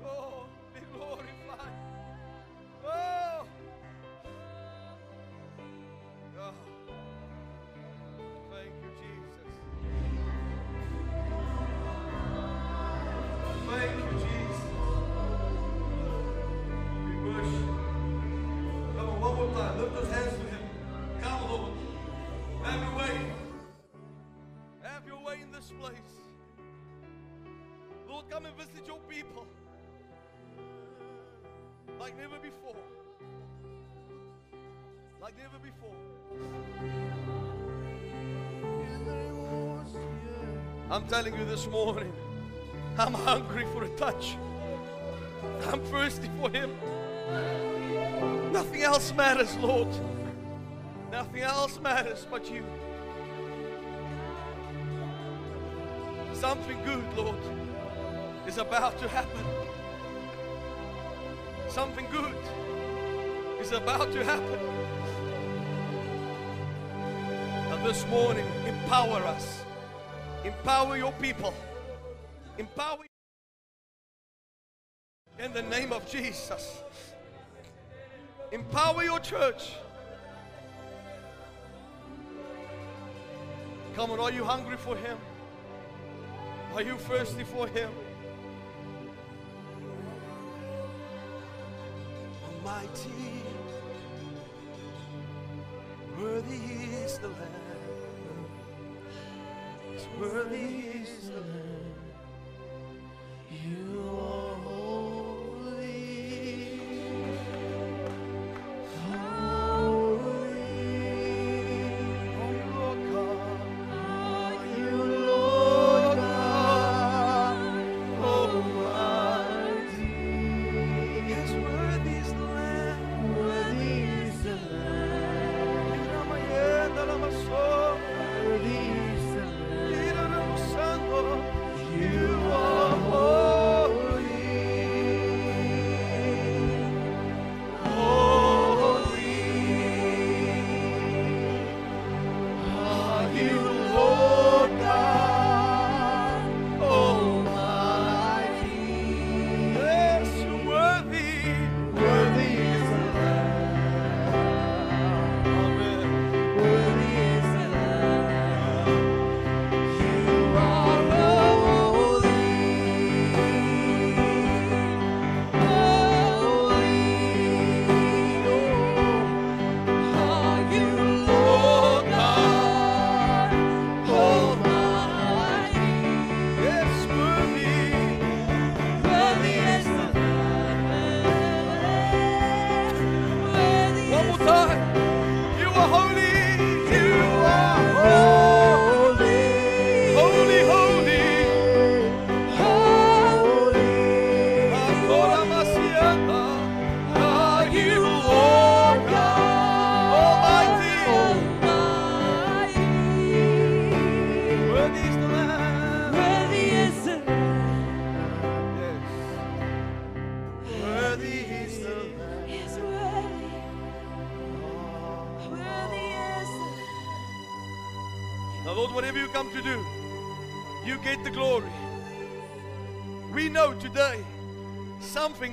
Oh, be glorified. Oh, oh, thank you, Jesus. Thank you, Jesus. We worship. Come on, one more time. Lift those hands with him. Come on, have your way. Have your way in this place. Lord, come and visit your people like never before. Like never before. I'm telling you this morning, I'm hungry for a touch. I'm thirsty for Him. Nothing else matters, Lord. Nothing else matters but You. Something good, Lord, is about to happen. Something good is about to happen. And this morning, empower us. Empower your people. Empower in the name of Jesus. Empower your church. Come on, are you hungry for Him? Are you thirsty for Him? Mighty, worthy is the Lamb, worthy is the Lamb, You are holy, holy, oh God, are You Lord God, Almighty, yes, worthy is the Lamb.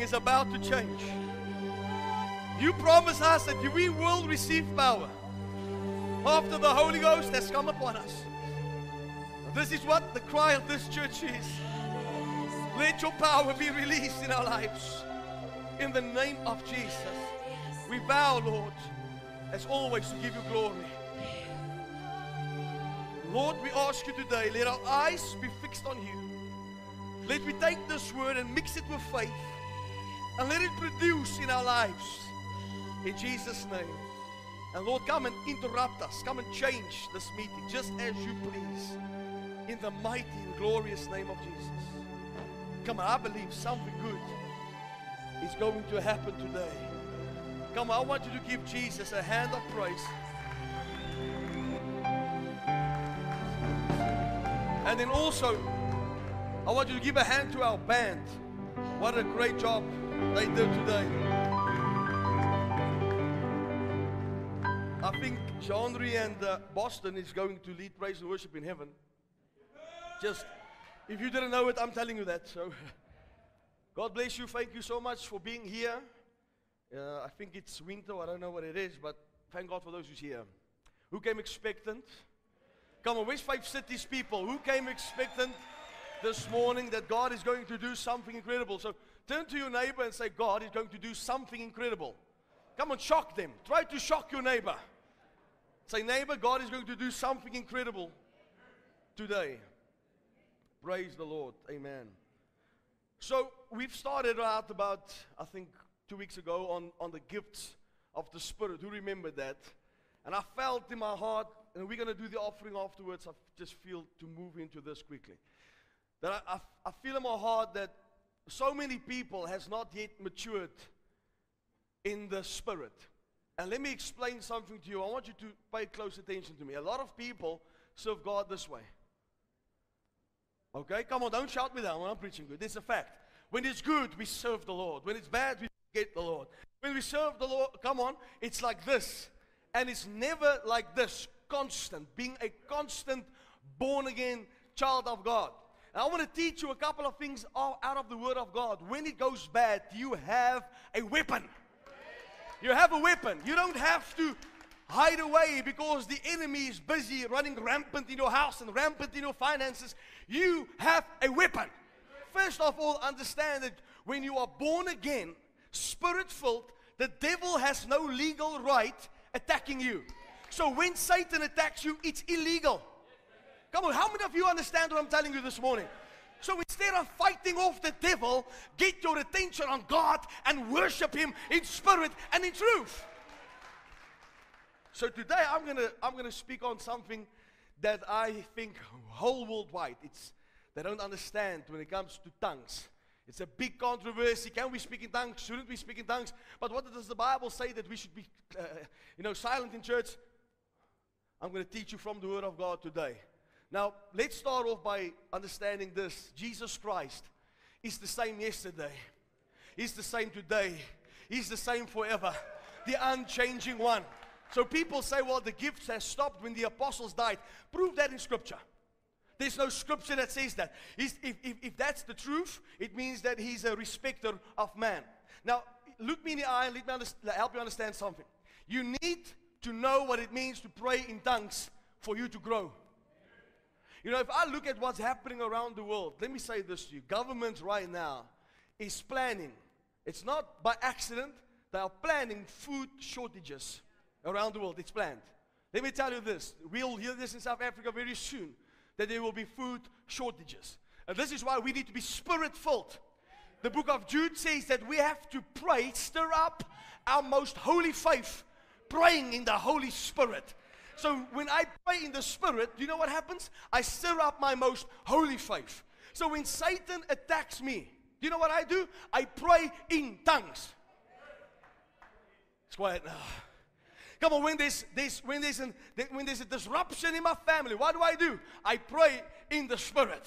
Is about to change. You promise us that we will receive power after the Holy Ghost has come upon us. This is what the cry of this church is. Let your power be released in our lives. In the name of Jesus, we vow, Lord, as always, to give You glory. Lord, we ask You today, let our eyes be fixed on You. Let me take this word and mix it with faith. And let it produce in our lives. In Jesus' name. And Lord, come and interrupt us. Come and change this meeting just as You please. In the mighty and glorious name of Jesus. Come on, I believe something good is going to happen today. Come on, I want you to give Jesus a hand of praise. And then also, I want you to give a hand to our band. What a great job they did today. I think Jean-Ré and Boston is going to lead praise and worship in heaven. Just, if you didn't know it, I'm telling you that. So, God bless you. Thank you so much for being here. I think it's winter. I don't know what it is, but thank God for those who's here. Who came expectant? Come on, West Five Cities people. Who came expectant this morning that God is going to do something incredible? So turn to your neighbor and say, God is going to do something incredible. Come on, shock them. Try to shock your neighbor. Say, neighbor, God is going to do something incredible today. Praise the Lord. Amen. So we've started out about, I think, 2 weeks ago on the gifts of the Spirit. Who remembered that? And I felt in my heart, and we're going to do the offering afterwards. I just feel to move into this quickly. That I feel in my heart that so many people has not yet matured in the Spirit. And let me explain something to you. I want you to pay close attention to me. A lot of people serve God this way. Okay? Come on, don't shout me down when I'm preaching good. It's a fact. When it's good, we serve the Lord. When it's bad, we forget the Lord. When we serve the Lord, come on, it's like this. And it's never like this. Constant. Being a constant born-again child of God. I want to teach you a couple of things out of the Word of God. When it goes bad, you have a weapon. You have a weapon. You don't have to hide away because the enemy is busy running rampant in your house and rampant in your finances. You have a weapon. First of all, understand that when you are born again, spirit-filled, the devil has no legal right attacking you. So when Satan attacks you, it's illegal. Come on, how many of you understand what I'm telling you this morning? So instead of fighting off the devil, get your attention on God and worship Him in spirit and in truth. So today I'm gonna speak on something that I think whole worldwide. They don't understand when it comes to tongues. It's a big controversy. Can we speak in tongues? Shouldn't we speak in tongues? But what does the Bible say that we should be, silent in church? I'm gonna teach you from the Word of God today. Now, let's start off by understanding this. Jesus Christ is the same yesterday. He's the same today. He's the same forever. The unchanging one. So people say, well, the gifts have stopped when the apostles died. Prove that in Scripture. There's no Scripture that says that. If that's the truth, it means that He's a respecter of man. Now, look me in the eye and let me help you understand something. You need to know what it means to pray in tongues for you to grow. You know, if I look at what's happening around the world, let me say this to you. Government right now is planning. It's not by accident. They are planning food shortages around the world. It's planned. Let me tell you this. We'll hear this in South Africa very soon, that there will be food shortages. And this is why we need to be spirit-filled. The book of Jude says that we have to pray, stir up our most holy faith, praying in the Holy Spirit. So when I pray in the Spirit, you know what happens? I stir up my most holy faith. So when Satan attacks me, do you know what I do? I pray in tongues. It's quiet now. Come on, when there's a disruption in my family, what do? I pray in the Spirit.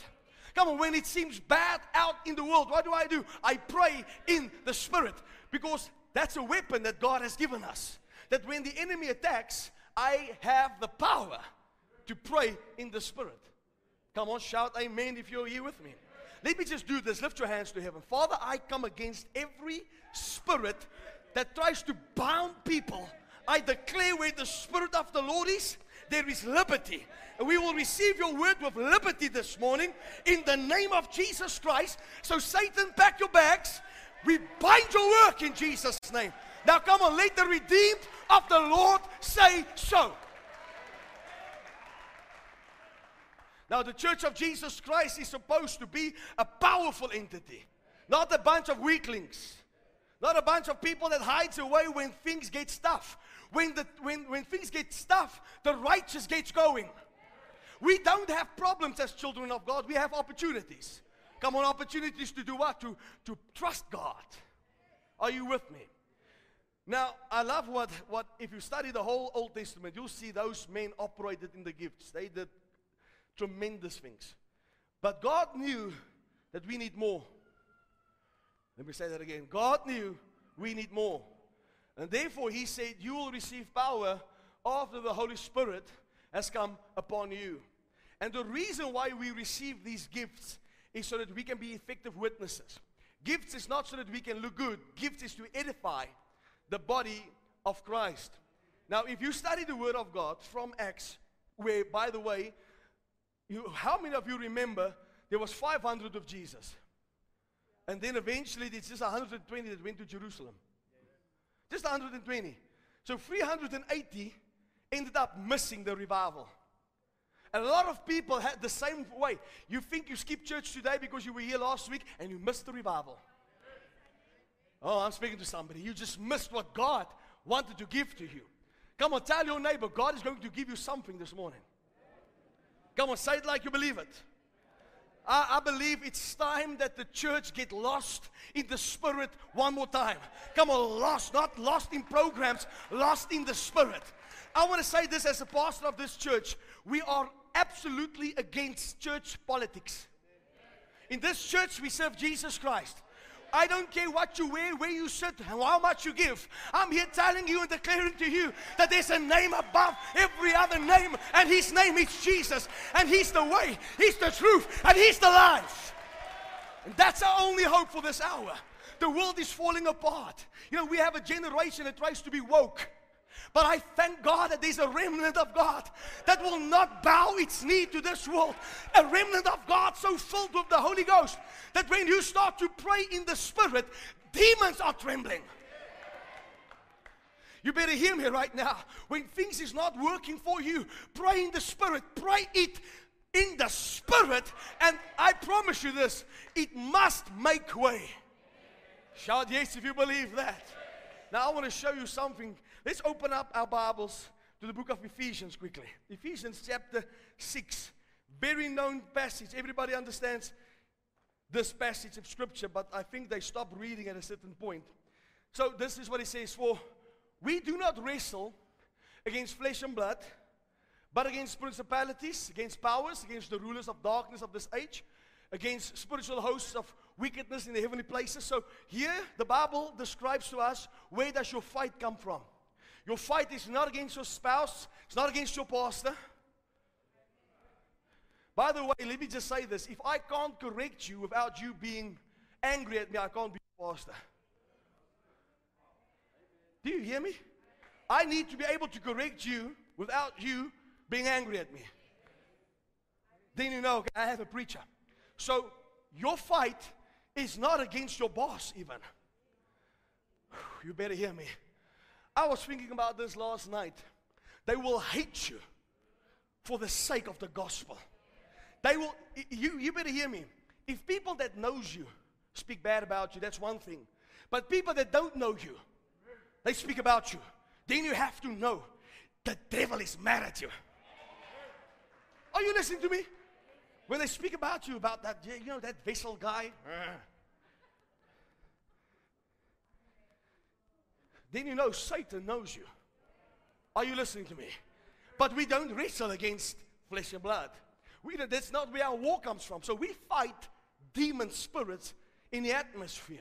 Come on, when it seems bad out in the world, what do? I pray in the Spirit. Because that's a weapon that God has given us. That when the enemy attacks, I have the power to pray in the Spirit. Come on, shout amen if you're here with me. Let me just do this. Lift your hands to heaven. Father, I come against every spirit that tries to bound people. I declare where the Spirit of the Lord is, there is liberty. And we will receive your word with liberty this morning in the name of Jesus Christ. So Satan, pack your bags. We bind your work in Jesus' name. Now come on, let the redeemed of the Lord say so. Now the Church of Jesus Christ is supposed to be a powerful entity. Not a bunch of weaklings. Not a bunch of people that hides away when things get tough. When things get tough, the righteous gets going. We don't have problems as children of God. We have opportunities. Come on, opportunities to do what? To trust God. Are you with me? Now, I love what if you study the whole Old Testament, you'll see those men operated in the gifts. They did tremendous things. But God knew that we need more. Let me say that again. God knew we need more. And therefore, he said, you will receive power after the Holy Spirit has come upon you. And the reason why we receive these gifts is so that we can be effective witnesses. Gifts is not so that we can look good. Gifts is to edify the body of Christ. Now, if you study the Word of God from Acts, where, by the way, how many of you remember there was 500 of Jesus? And then eventually it's just 120 that went to Jerusalem. Just 120. So 380 ended up missing the revival. A lot of people had the same way. You think you skipped church today because you were here last week and you missed the revival. Oh, I'm speaking to somebody. You just missed what God wanted to give to you. Come on, tell your neighbor, God is going to give you something this morning. Come on, say it like you believe it. I believe it's time that the church get lost in the Spirit one more time. Come on, lost, not lost in programs, lost in the Spirit. I want to say this as a pastor of this church. We are absolutely against church politics. In this church, we serve Jesus Christ. I don't care what you wear, where you sit, and how much you give. I'm here telling you and declaring to you that there's a name above every other name, and His name is Jesus, and He's the way, He's the truth, and He's the life. And that's our only hope for this hour. The world is falling apart. You know, we have a generation that tries to be woke. But I thank God that there's a remnant of God that will not bow its knee to this world. A remnant of God so filled with the Holy Ghost that when you start to pray in the Spirit, demons are trembling. You better hear me right now. When things is not working for you, pray in the Spirit. Pray it in the Spirit. And I promise you this, it must make way. Shout yes if you believe that. Now I want to show you something. Let's open up our Bibles to the book of Ephesians quickly. Ephesians chapter 6. Very known passage. Everybody understands this passage of Scripture, but I think they stop reading at a certain point. So this is what it says. For we do not wrestle against flesh and blood, but against principalities, against powers, against the rulers of darkness of this age, against spiritual hosts of wickedness in the heavenly places. So here the Bible describes to us, where does your fight come from? Your fight is not against your spouse. It's not against your pastor. By the way, let me just say this. If I can't correct you without you being angry at me, I can't be your pastor. Do you hear me? I need to be able to correct you without you being angry at me. Then you know, okay, I have a preacher. So your fight is not against your boss even. You better hear me. I was thinking about this last night. They will hate you for the sake of the gospel. They will, you better hear me. If people that knows you speak bad about you, that's one thing. But people that don't know you, they speak about you. Then you have to know the devil is mad at you. Are you listening to me? When they speak about you, about that, you know, that vessel guy. Then you know Satan knows you. Are you listening to me? But we don't wrestle against flesh and blood. That's not where our war comes from. So we fight demon spirits in the atmosphere.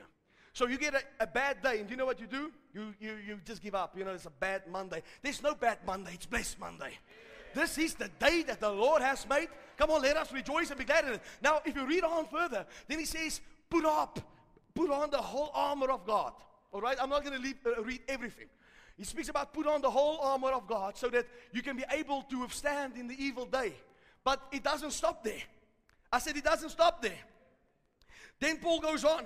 So you get a bad day, and do you know what you do? You just give up. You know, it's a bad Monday. There's no bad Monday. It's blessed Monday. Yeah. This is the day that the Lord has made. Come on, let us rejoice and be glad in it. Now, if you read on further, then he says, put on the whole armor of God. All right, I'm not going to read everything. He speaks about put on the whole armor of God so that you can be able to withstand in the evil day. But it doesn't stop there. I said it doesn't stop there. Then Paul goes on.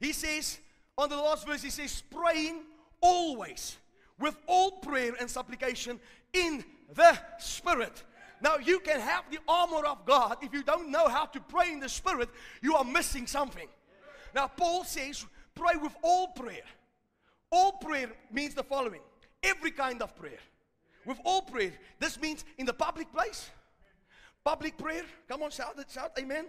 He says, on the last verse, he says, praying always with all prayer and supplication in the Spirit. Now, you can have the armor of God. If you don't know how to pray in the Spirit, you are missing something. Now, Paul says, pray with all prayer. All prayer means the following. Every kind of prayer. With all prayer. This means in the public place. Public prayer. Come on, shout, amen.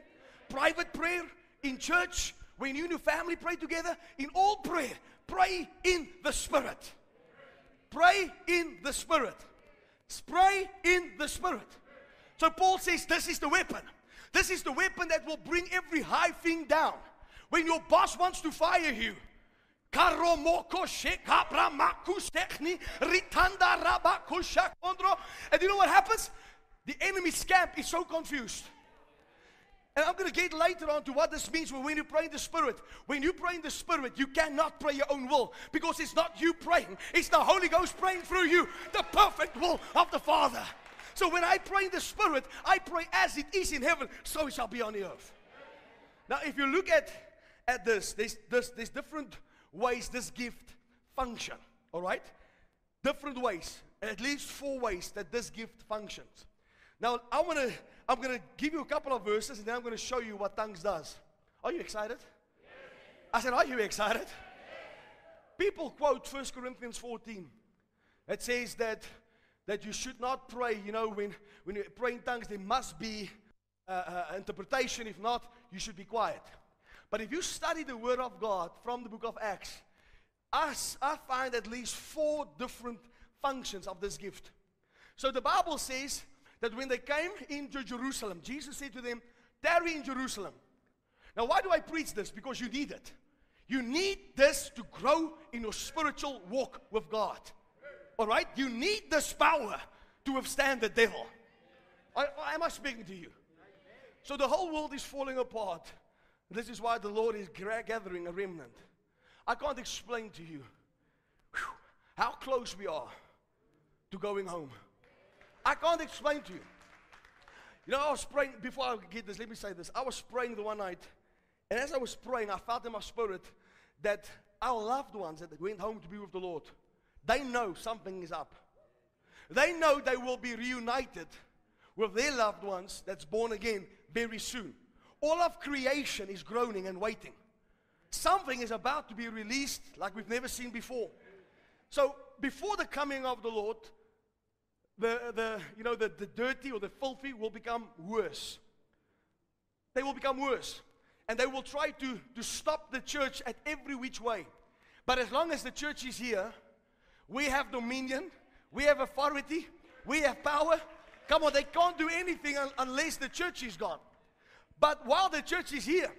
Private prayer. In church. When you and your family pray together. In all prayer. Pray in the Spirit. Pray in the Spirit. Pray in the Spirit. So Paul says this is the weapon. This is the weapon that will bring every high thing down. When your boss wants to fire you, and you know what happens? The enemy's camp is so confused. And I'm going to get later on to what this means when you pray in the Spirit. When you pray in the Spirit, you cannot pray your own will. Because it's not you praying. It's the Holy Ghost praying through you. The perfect will of the Father. So when I pray in the Spirit, I pray as it is in heaven, so it shall be on the earth. Now if you look at this, there's different ways this gift functions. Alright? Different ways. At least four ways that this gift functions. Now I'm going to give you a couple of verses and then I'm going to show you what tongues does. Are you excited? Yes. I said, are you excited? Yes. People quote 1 Corinthians 14. It says that you should not pray. You know, when you pray in tongues, there must be interpretation. If not, you should be quiet. But if you study the Word of God from the book of Acts, I find at least four different functions of this gift. So the Bible says that when they came into Jerusalem, Jesus said to them, tarry in Jerusalem. Now why do I preach this? Because you need it. You need this to grow in your spiritual walk with God. Alright? You need this power to withstand the devil. Am I speaking to you? So the whole world is falling apart. This is why the Lord is gathering a remnant. I can't explain to you how close we are to going home. I can't explain to you. You know, I was praying, before I get this, let me say this. I was praying the one night, and as I was praying, I felt in my spirit that our loved ones that went home to be with the Lord, they know something is up. They know they will be reunited with their loved ones that's born again very soon. All of creation is groaning and waiting. Something is about to be released like we've never seen before. So, before the coming of the Lord, the dirty or the filthy will become worse. They will become worse. And they will try to stop the church at every which way. But as long as the church is here, we have dominion, we have authority, we have power. Come on, they can't do anything unless the church is gone. But while the church is here,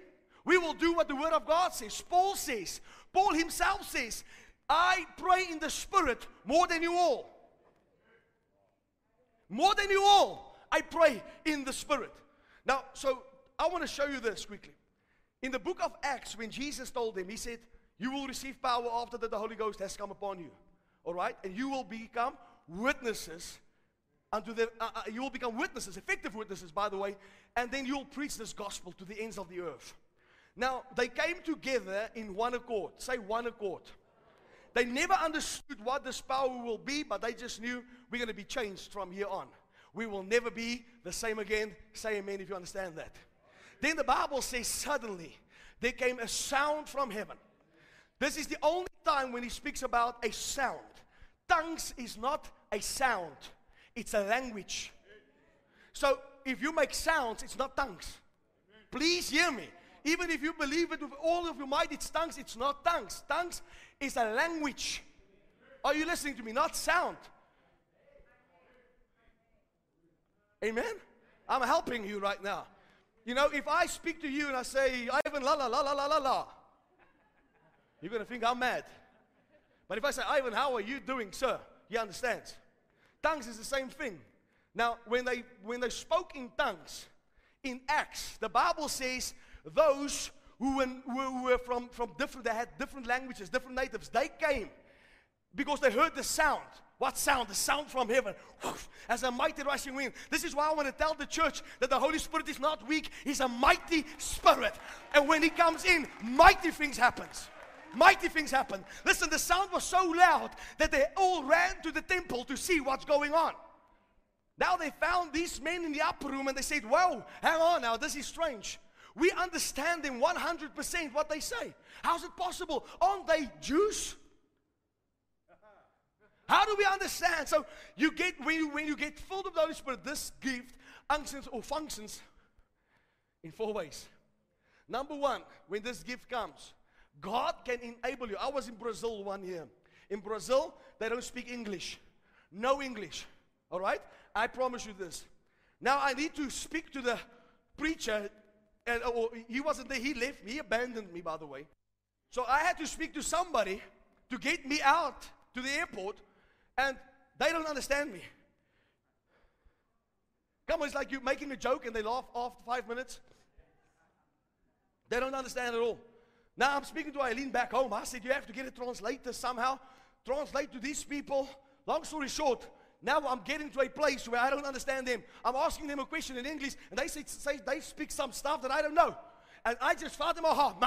we will do what the Word of God says. Paul himself says, I pray in the Spirit more than you all. More than you all, I pray in the Spirit. Now, so I want to show you this quickly. In the book of Acts, when Jesus told them, he said, you will receive power after that the Holy Ghost has come upon you. All right? And you will become witnesses unto the, you will become witnesses, effective witnesses, by the way, and then you'll preach this gospel to the ends of the earth. Now, they came together in one accord. Say one accord. They never understood what this power will be, but they just knew we're going to be changed from here on. We will never be the same again. Say amen if you understand that. Then the Bible says, suddenly there came a sound from heaven. This is the only time when he speaks about a sound. Tongues is not a sound. It's a language. So if you make sounds, it's not tongues. Please hear me. Even if you believe it with all of your might, it's tongues. It's not tongues. Tongues is a language. Are you listening to me? Not sound. Amen? I'm helping you right now. You know, if I speak to you and I say, Ivan, la, la, la, la, la, la, la, you're going to think I'm mad. But if I say, Ivan, how are you doing, sir? He understands. Tongues is the same thing. Now, when they spoke in tongues, in Acts, the Bible says, those who were from different, they had different languages, different natives, they came because they heard the sound. What sound? The sound from heaven. As a mighty rushing wind. This is why I want to tell the church that the Holy Spirit is not weak. He's a mighty spirit. And when he comes in, mighty things happen. Mighty things happen. Listen, the sound was so loud that they all ran to the temple to see what's going on. Now they found these men in the upper room and they said, whoa, hang on now, this is strange. We understand them 100% what they say. How's it possible? Aren't they Jews? How do we understand? So you get when you get filled with the Holy Spirit, this gift functions or functions in four ways. Number one, when this gift comes, God can enable you. I was in Brazil one year. In Brazil, they don't speak English. No English. All right? I promise you this. Now I need to speak to the preacher, and he wasn't there, he left me, he abandoned me, by the way. So I had to speak to somebody to get me out to the airport, and they don't understand me. Come on, it's like you're making a joke and they laugh after 5 minutes. They don't understand at all. Now I'm speaking to Eileen back home. I said, you have to get a translator somehow. Translate to these people. Long story short, now I'm getting to a place where I don't understand them. I'm asking them a question in English, and they say they speak some stuff that I don't know. And I just felt in my heart,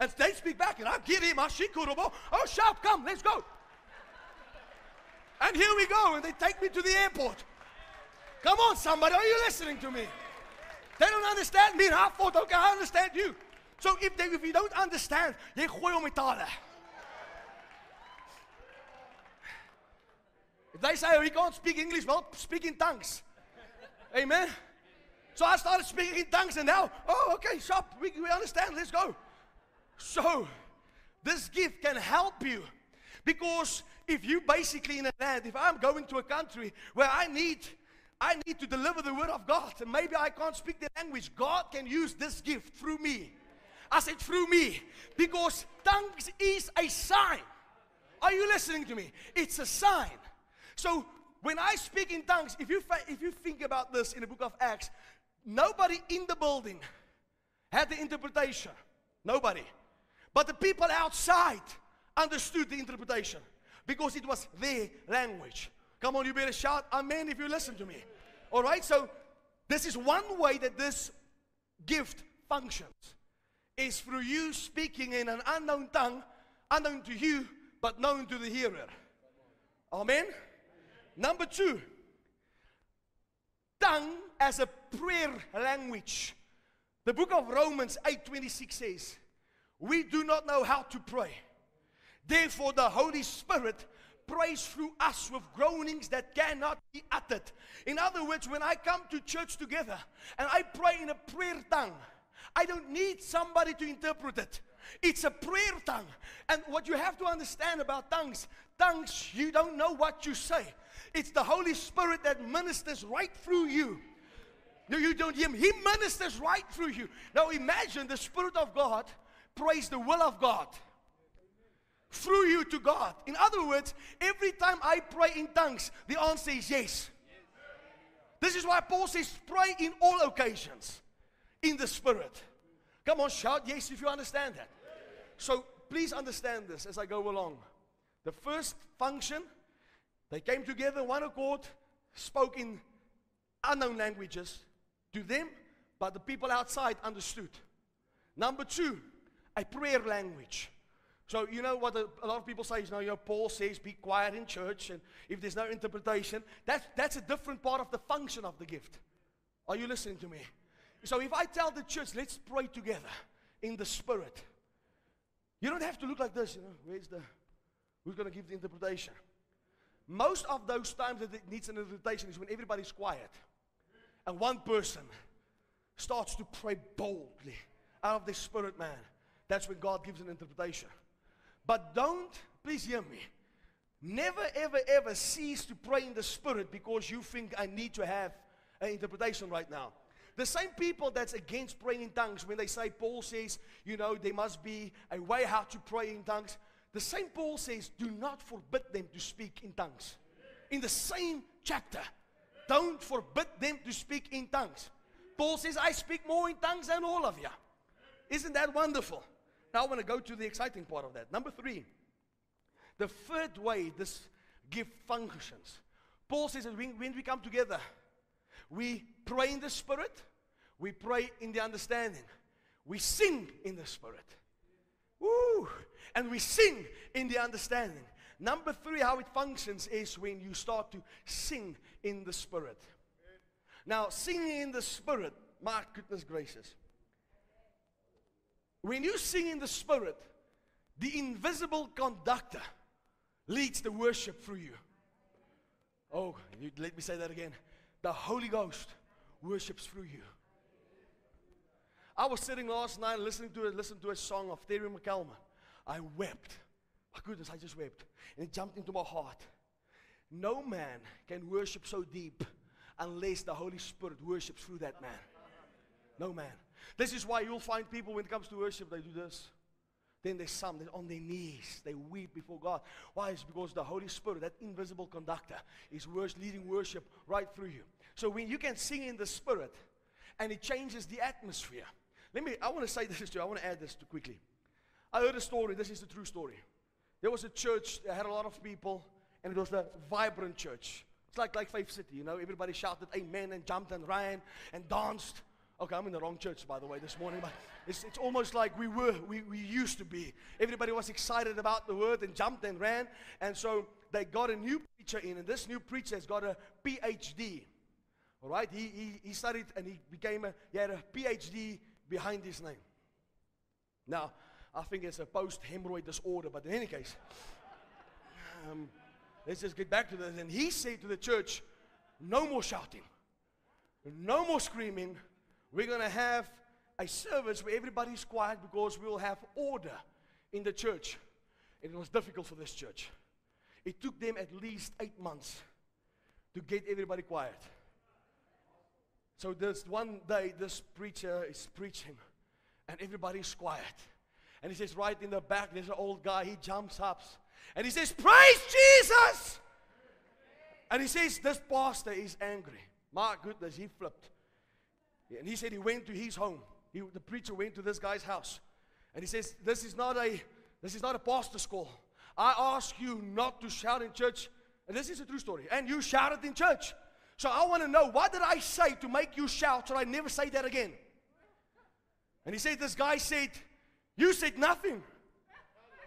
and they speak back, and I get him, oh, shout, come, let's go. And here we go, and they take me to the airport. Come on, somebody, are you listening to me? They don't understand me, and I thought, okay, I understand you. So if you don't understand, you gooi om die tale. If they say, oh, he can't speak English, well, speak in tongues. Amen? So I started speaking in tongues, and now, oh, okay, shop, we understand, let's go. So, this gift can help you. Because if you basically in a land, if I'm going to a country where I need to deliver the word of God, and maybe I can't speak the language, God can use this gift through me. I said through me, because tongues is a sign. Are you listening to me? It's a sign. So when I speak in tongues, if you think about this in the book of Acts, nobody in the building had the interpretation. Nobody. But the people outside understood the interpretation because it was their language. Come on, you better shout amen if you listen to me. All right, so this is one way that this gift functions, is through you speaking in an unknown tongue, unknown to you, but known to the hearer. Amen? Number two, tongue as a prayer language. The book of Romans 8:26 says, we do not know how to pray. Therefore, the Holy Spirit prays through us with groanings that cannot be uttered. In other words, when I come to church together and I pray in a prayer tongue, I don't need somebody to interpret it. It's a prayer tongue. And what you have to understand about tongues, you don't know what you say. It's the Holy Spirit that ministers right through you. No, you don't hear him. He ministers right through you. Now imagine the Spirit of God prays the will of God through you to God. In other words, every time I pray in tongues, the answer is yes. This is why Paul says, pray in all occasions in the Spirit. Come on, shout yes if you understand that. So please understand this as I go along. The first function, they came together, one accord, spoke in unknown languages to them, but the people outside understood. Number two, a prayer language. So you know what a lot of people say is, you know, Paul says be quiet in church, and if there's no interpretation, that's a different part of the function of the gift. Are you listening to me? So if I tell the church, let's pray together in the Spirit, you don't have to look like this, you know, who's going to give the interpretation? Most of those times that it needs an interpretation is when everybody's quiet and one person starts to pray boldly out of the Spirit, man. That's when God gives an interpretation. But don't, please hear me, never, ever, ever cease to pray in the Spirit because you think I need to have an interpretation right now. The same people that's against praying in tongues, when they say, Paul says, you know, there must be a way how to pray in tongues. The same Paul says, do not forbid them to speak in tongues. In the same chapter, don't forbid them to speak in tongues. Paul says, I speak more in tongues than all of you. Isn't that wonderful? Now I want to go to the exciting part of that. Number three, the third way this gift functions. Paul says that when we come together, we pray in the Spirit, we pray in the understanding, we sing in the Spirit. Woo! And we sing in the understanding. Number three, how it functions is when you start to sing in the Spirit. Now, singing in the Spirit, my goodness gracious. When you sing in the Spirit, the invisible conductor leads the worship through you. Oh, let me say that again. The Holy Ghost worships through you. I was sitting last night listening to a song of Terry McCalman. I wept. My goodness, I just wept. And it jumped into my heart. No man can worship so deep unless the Holy Spirit worships through that man. No man. This is why you'll find people when it comes to worship, they do this. Then they some, they're on their knees. They weep before God. Why? It's because the Holy Spirit, that invisible conductor, is leading worship right through you. So when you can sing in the Spirit, and it changes the atmosphere. I want to say this to you. I want to add this to quickly. I heard a story. This is the true story. There was a church that had a lot of people, and it was a vibrant church. It's like Five City, you know. Everybody shouted amen and jumped and ran and danced. Okay, I'm in the wrong church, by the way, this morning. But it's almost like we used to be. Everybody was excited about the word and jumped and ran. And so they got a new preacher in. And this new preacher has got a PhD. All right? He studied and he had a PhD behind his name. Now, I think it's a post-hemorrhoid disorder. But in any case, let's just get back to this. And he said to the church, no more shouting. No more screaming. We're going to have a service where everybody's quiet because we'll have order in the church. And it was difficult for this church. It took them at least 8 months to get everybody quiet. So this one day, this preacher is preaching, and everybody's quiet. And he says, right in the back, there's an old guy. He jumps up, and he says, praise Jesus! And he says, this pastor is angry. My goodness, he flipped. And he said he went to his home. The preacher went to this guy's house. And he says, this is not a pastor's call. I ask you not to shout in church. And this is a true story. And you shouted in church. So I want to know, what did I say to make you shout so I never say that again? And he said, this guy said, you said nothing.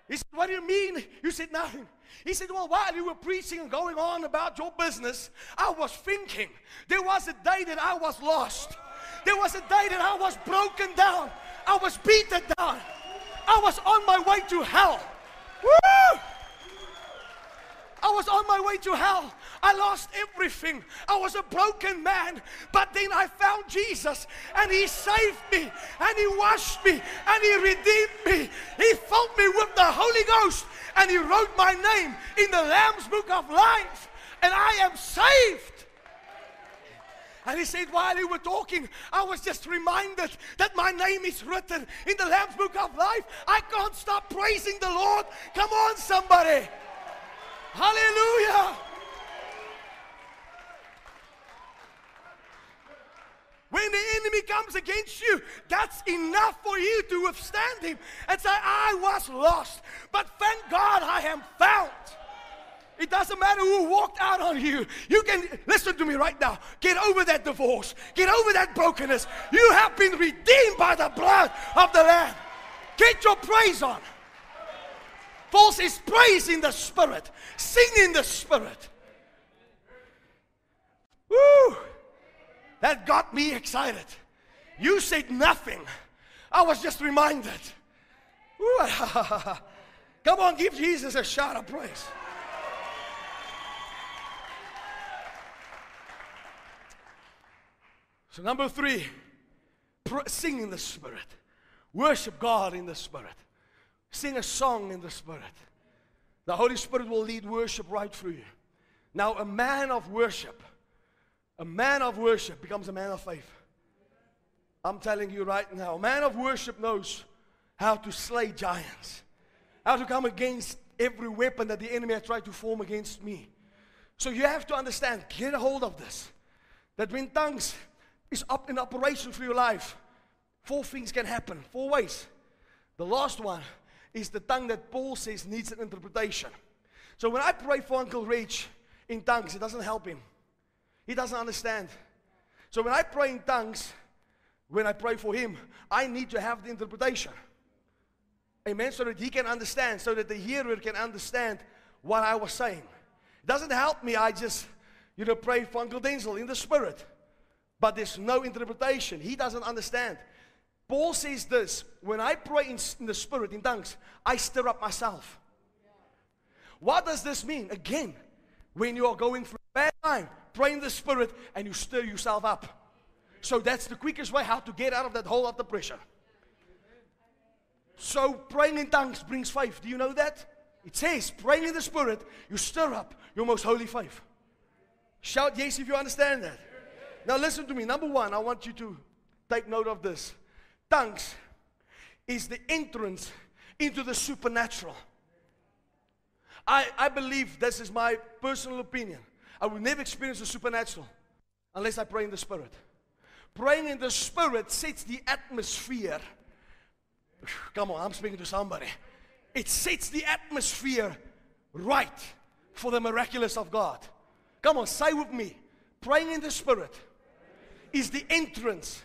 He said, what do you mean you said nothing? He said, well, while you were preaching and going on about your business, I was thinking. There was a day that I was lost. There was a day that I was broken down. I was beaten down. I was on my way to hell. Woo! I was on my way to hell. I lost everything. I was a broken man. But then I found Jesus, and He saved me, and He washed me, and He redeemed me. He filled me with the Holy Ghost, and He wrote my name in the Lamb's Book of Life, and I am saved. And he said, while you were talking, I was just reminded that my name is written in the Lamb's Book of Life. I can't stop praising the Lord. Come on, somebody. Hallelujah. When the enemy comes against you, that's enough for you to withstand him and say, I was lost, but thank God I am found. It doesn't matter who walked out on you. You can, listen to me right now, get over that divorce. Get over that brokenness. You have been redeemed by the blood of the Lamb. Get your praise on. Paul says, praise in the Spirit. Sing in the Spirit. Woo! That got me excited. You said nothing. I was just reminded. Woo. Come on, give Jesus a shout of praise. So number three, sing in the Spirit. Worship God in the Spirit. Sing a song in the Spirit. The Holy Spirit will lead worship right through you. Now a man of worship becomes a man of faith. I'm telling you right now, a man of worship knows how to slay giants, how to come against every weapon that the enemy has tried to form against me. So you have to understand, get a hold of this, that when tongues is up in operation for your life, 4 things can happen, 4 ways. The last one is the tongue that Paul says needs an interpretation. So when I pray for Uncle Rich in tongues, it doesn't help him. He doesn't understand. So when I pray in tongues, when I pray for him, I need to have the interpretation. Amen? So that he can understand, so that the hearer can understand what I was saying. It doesn't help me, I just, pray for Uncle Denzel in the Spirit. But there's no interpretation. He doesn't understand. Paul says this, when I pray in the Spirit, in tongues, I stir up myself. What does this mean? Again, when you are going through a bad time, pray in the Spirit and you stir yourself up. So that's the quickest way how to get out of that hole of the pressure. So praying in tongues brings faith. Do you know that? It says, praying in the Spirit, you stir up your most holy faith. Shout yes if you understand that. Now listen to me. Number one, I want you to take note of this. Tongues is the entrance into the supernatural. I believe, this is my personal opinion, I will never experience the supernatural unless I pray in the Spirit. Praying in the Spirit sets the atmosphere. Come on, I'm speaking to somebody. It sets the atmosphere right for the miraculous of God. Come on, say with me. Praying in the Spirit is the entrance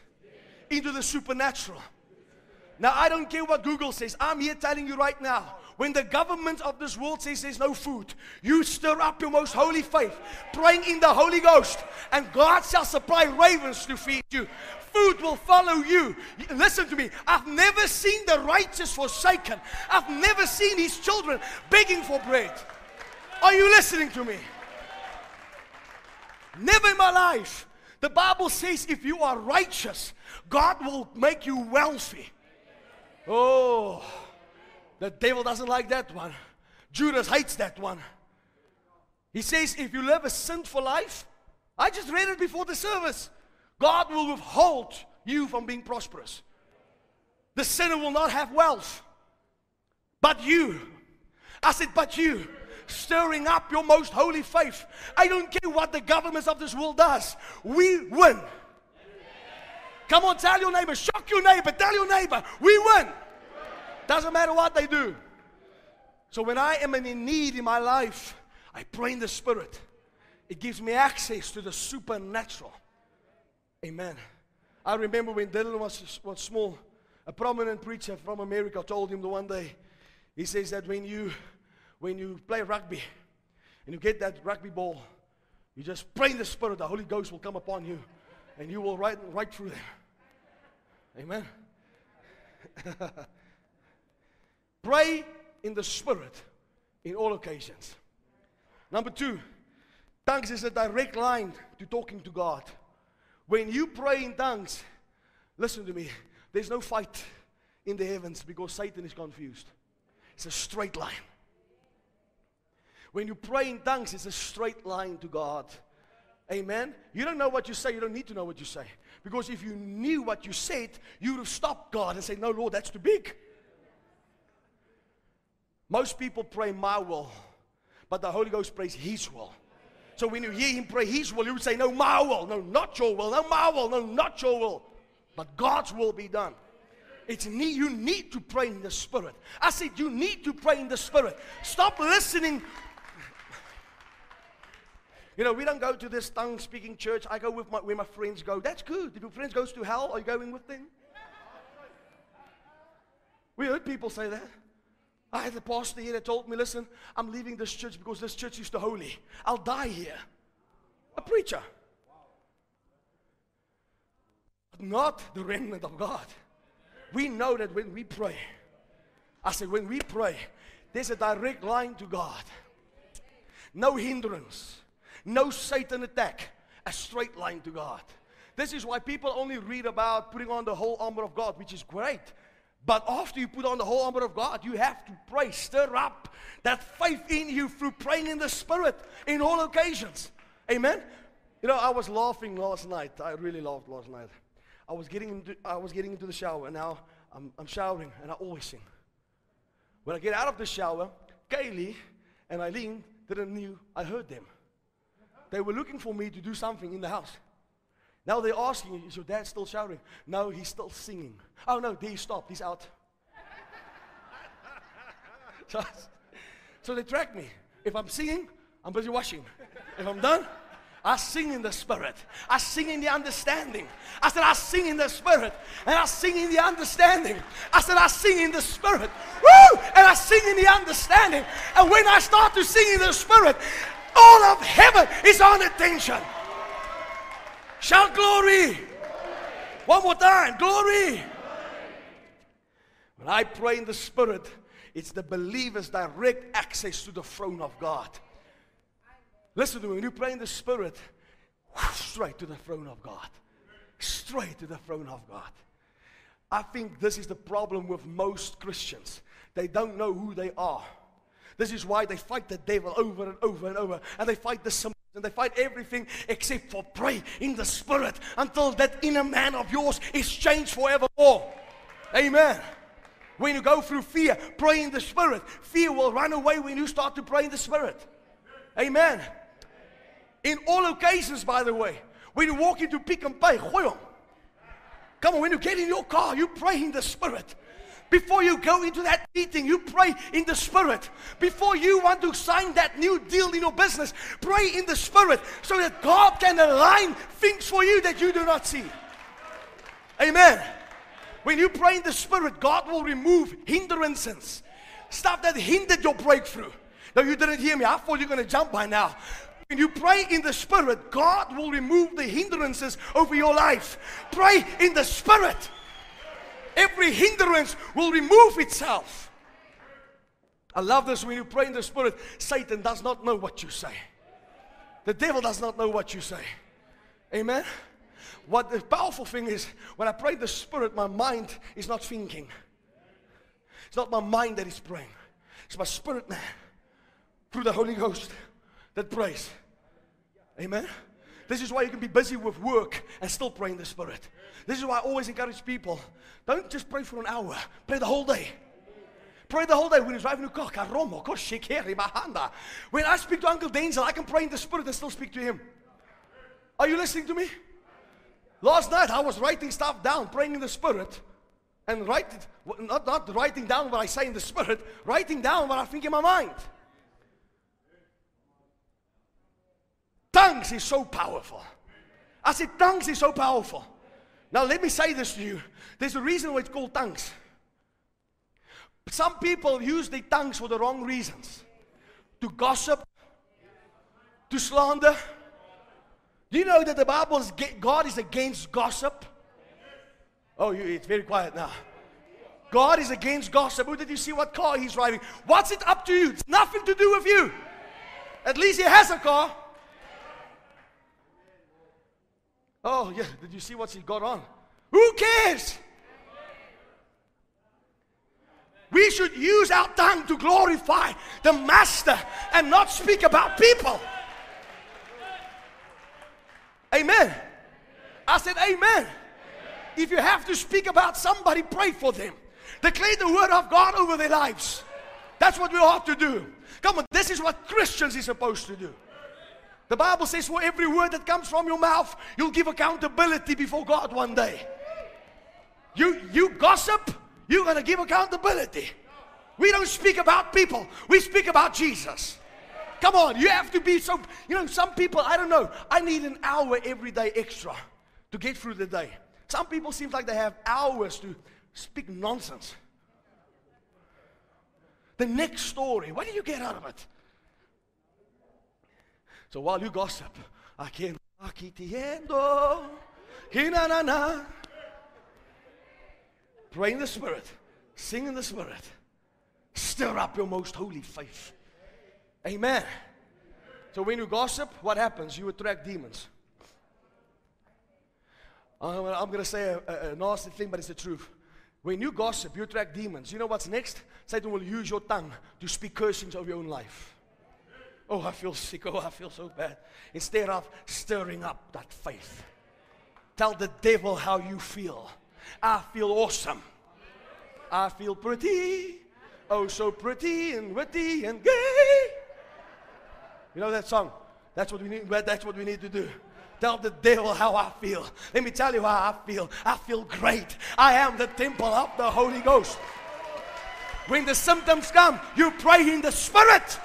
into the supernatural. Now, I don't care what Google says. I'm here telling you right now. When the government of this world says there's no food, you stir up your most holy faith, praying in the Holy Ghost, and God shall supply ravens to feed you. Food will follow you. Listen to me. I've never seen the righteous forsaken. I've never seen his children begging for bread. Are you listening to me? Never in my life. The Bible says if you are righteous, God will make you wealthy. Oh, the devil doesn't like that one. Judas hates that one. He says, if you live a sinful life, I just read it before the service, God will withhold you from being prosperous. The sinner will not have wealth. But you, I said, but you, stirring up your most holy faith. I don't care what the governments of this world does. We win. Come on, tell your neighbor, shock your neighbor, tell your neighbor, we win. Doesn't matter what they do. So when I am in need in my life, I pray in the Spirit. It gives me access to the supernatural. Amen. I remember when Dylan was small, a prominent preacher from America told him the one day, he says that when you play rugby and you get that rugby ball, you just pray in the Spirit, the Holy Ghost will come upon you and you will ride right through there. Amen. Pray in the Spirit in all occasions. Number two, tongues is a direct line to talking to God. When you pray in tongues, listen to me, there's no fight in the heavens because Satan is confused. It's a straight line. When you pray in tongues, it's a straight line to God. Amen? You don't know what you say. You don't need to know what you say. Because if you knew what you said, you would have stopped God and said, no, Lord, that's too big. Most people pray my will, but the Holy Ghost prays His will. So when you hear Him pray His will, you would say, no, my will, no, not your will, no, my will, no, not your will. But God's will be done. You need to pray in the Spirit. I said you need to pray in the Spirit. Stop listening. You know, we don't go to this tongue-speaking church. I go with where my friends go. That's good. If your friends goes to hell, are you going with them? We heard people say that. I had a pastor here that told me, listen, I'm leaving this church because this church is too holy. I'll die here. A preacher. But not the remnant of God. We know that when we pray, I said, when we pray, there's a direct line to God. No hindrance. No Satan attack. A straight line to God. This is why people only read about putting on the whole armor of God, which is great. But after you put on the whole armor of God, you have to pray, stir up that faith in you through praying in the Spirit in all occasions. Amen? You know, I was laughing last night. I really laughed last night. I was getting into the shower, and now I'm showering, and I always sing. When I get out of the shower, Kaylee and Eileen didn't know I heard them. They were looking for me to do something in the house. Now they're asking, is your dad still showering? No, he's still singing. Oh no, he stopped, he's out. So they track me. If I'm singing, I'm busy washing. If I'm done, I sing in the Spirit. I sing in the understanding. I said, I sing in the Spirit. And I sing in the understanding. I said, I sing in the Spirit. Woo! And I sing in the understanding. And when I start to sing in the Spirit, all of heaven is on attention. Shout glory. Glory. One more time. Glory. Glory. When I pray in the Spirit, it's the believer's direct access to the throne of God. Listen to me. When you pray in the Spirit, straight to the throne of God. Straight to the throne of God. I think this is the problem with most Christians. They don't know who they are. This is why they fight the devil over and over and over. And they fight the And they fight everything except for pray in the Spirit until that inner man of yours is changed forevermore. Amen. When you go through fear, pray in the Spirit. Fear will run away when you start to pray in the Spirit. Amen. In all occasions, by the way, when you walk into Pick and Pay, come on, when you get in your car, you pray in the Spirit. Before you go into that meeting, you pray in the Spirit. Before you want to sign that new deal in your business, pray in the Spirit so that God can align things for you that you do not see. Amen. When you pray in the Spirit, God will remove hindrances, stuff that hindered your breakthrough. Now, you didn't hear me. I thought you were going to jump by now. When you pray in the Spirit, God will remove the hindrances over your life. Pray in the Spirit. Every hindrance will remove itself. I love this. When you pray in the Spirit, Satan does not know what you say. The devil does not know what you say. Amen? What the powerful thing is, when I pray in the Spirit, my mind is not thinking. It's not my mind that is praying. It's my spirit man through the Holy Ghost that prays. Amen? This is why you can be busy with work and still pray in the Spirit. This is why I always encourage people, don't just pray for an hour. Pray the whole day. Pray the whole day. When you're driving a car, when I speak to Uncle Denzel, I can pray in the Spirit and still speak to him. Are you listening to me? Last night, I was writing stuff down, praying in the Spirit. And not writing down what I say in the Spirit, writing down what I think in my mind. Tongues is so powerful. I said, tongues is so powerful. Now, let me say this to you. There's a reason why it's called tongues. Some people use their tongues for the wrong reasons. To gossip, to slander. Do you know that the Bible, God is against gossip? Oh, it's very quiet now. God is against gossip. Oh, did you see what car he's driving? What's it up to you? It's nothing to do with you. At least he has a car. Oh, yeah, did you see what she got on? Who cares? We should use our tongue to glorify the Master and not speak about people. Amen. I said amen. If you have to speak about somebody, pray for them. Declare the word of God over their lives. That's what we ought to do. Come on, this is what Christians are supposed to do. The Bible says for every word that comes from your mouth, you'll give accountability before God one day. You gossip, you're going to give accountability. We don't speak about people. We speak about Jesus. Come on, you have to be so, some people, I don't know, I need an hour every day extra to get through the day. Some people seem like they have hours to speak nonsense. The next story, what do you get out of it? So while you gossip, I can pray in the Spirit, sing in the Spirit, stir up your most holy faith. Amen. So when you gossip, what happens? You attract demons. I'm going to say a nasty thing, but it's the truth. When you gossip, you attract demons. You know what's next? Satan will use your tongue to speak cursings of your own life. Oh, I feel sick. Oh, I feel so bad. Instead of stirring up that faith, tell the devil how you feel. I feel awesome. I feel pretty. Oh, so pretty and witty and gay. You know that song? That's what we need. That's what we need to do. Tell the devil how I feel. Let me tell you how I feel. I feel great. I am the temple of the Holy Ghost. When the symptoms come, you pray in the Spirit.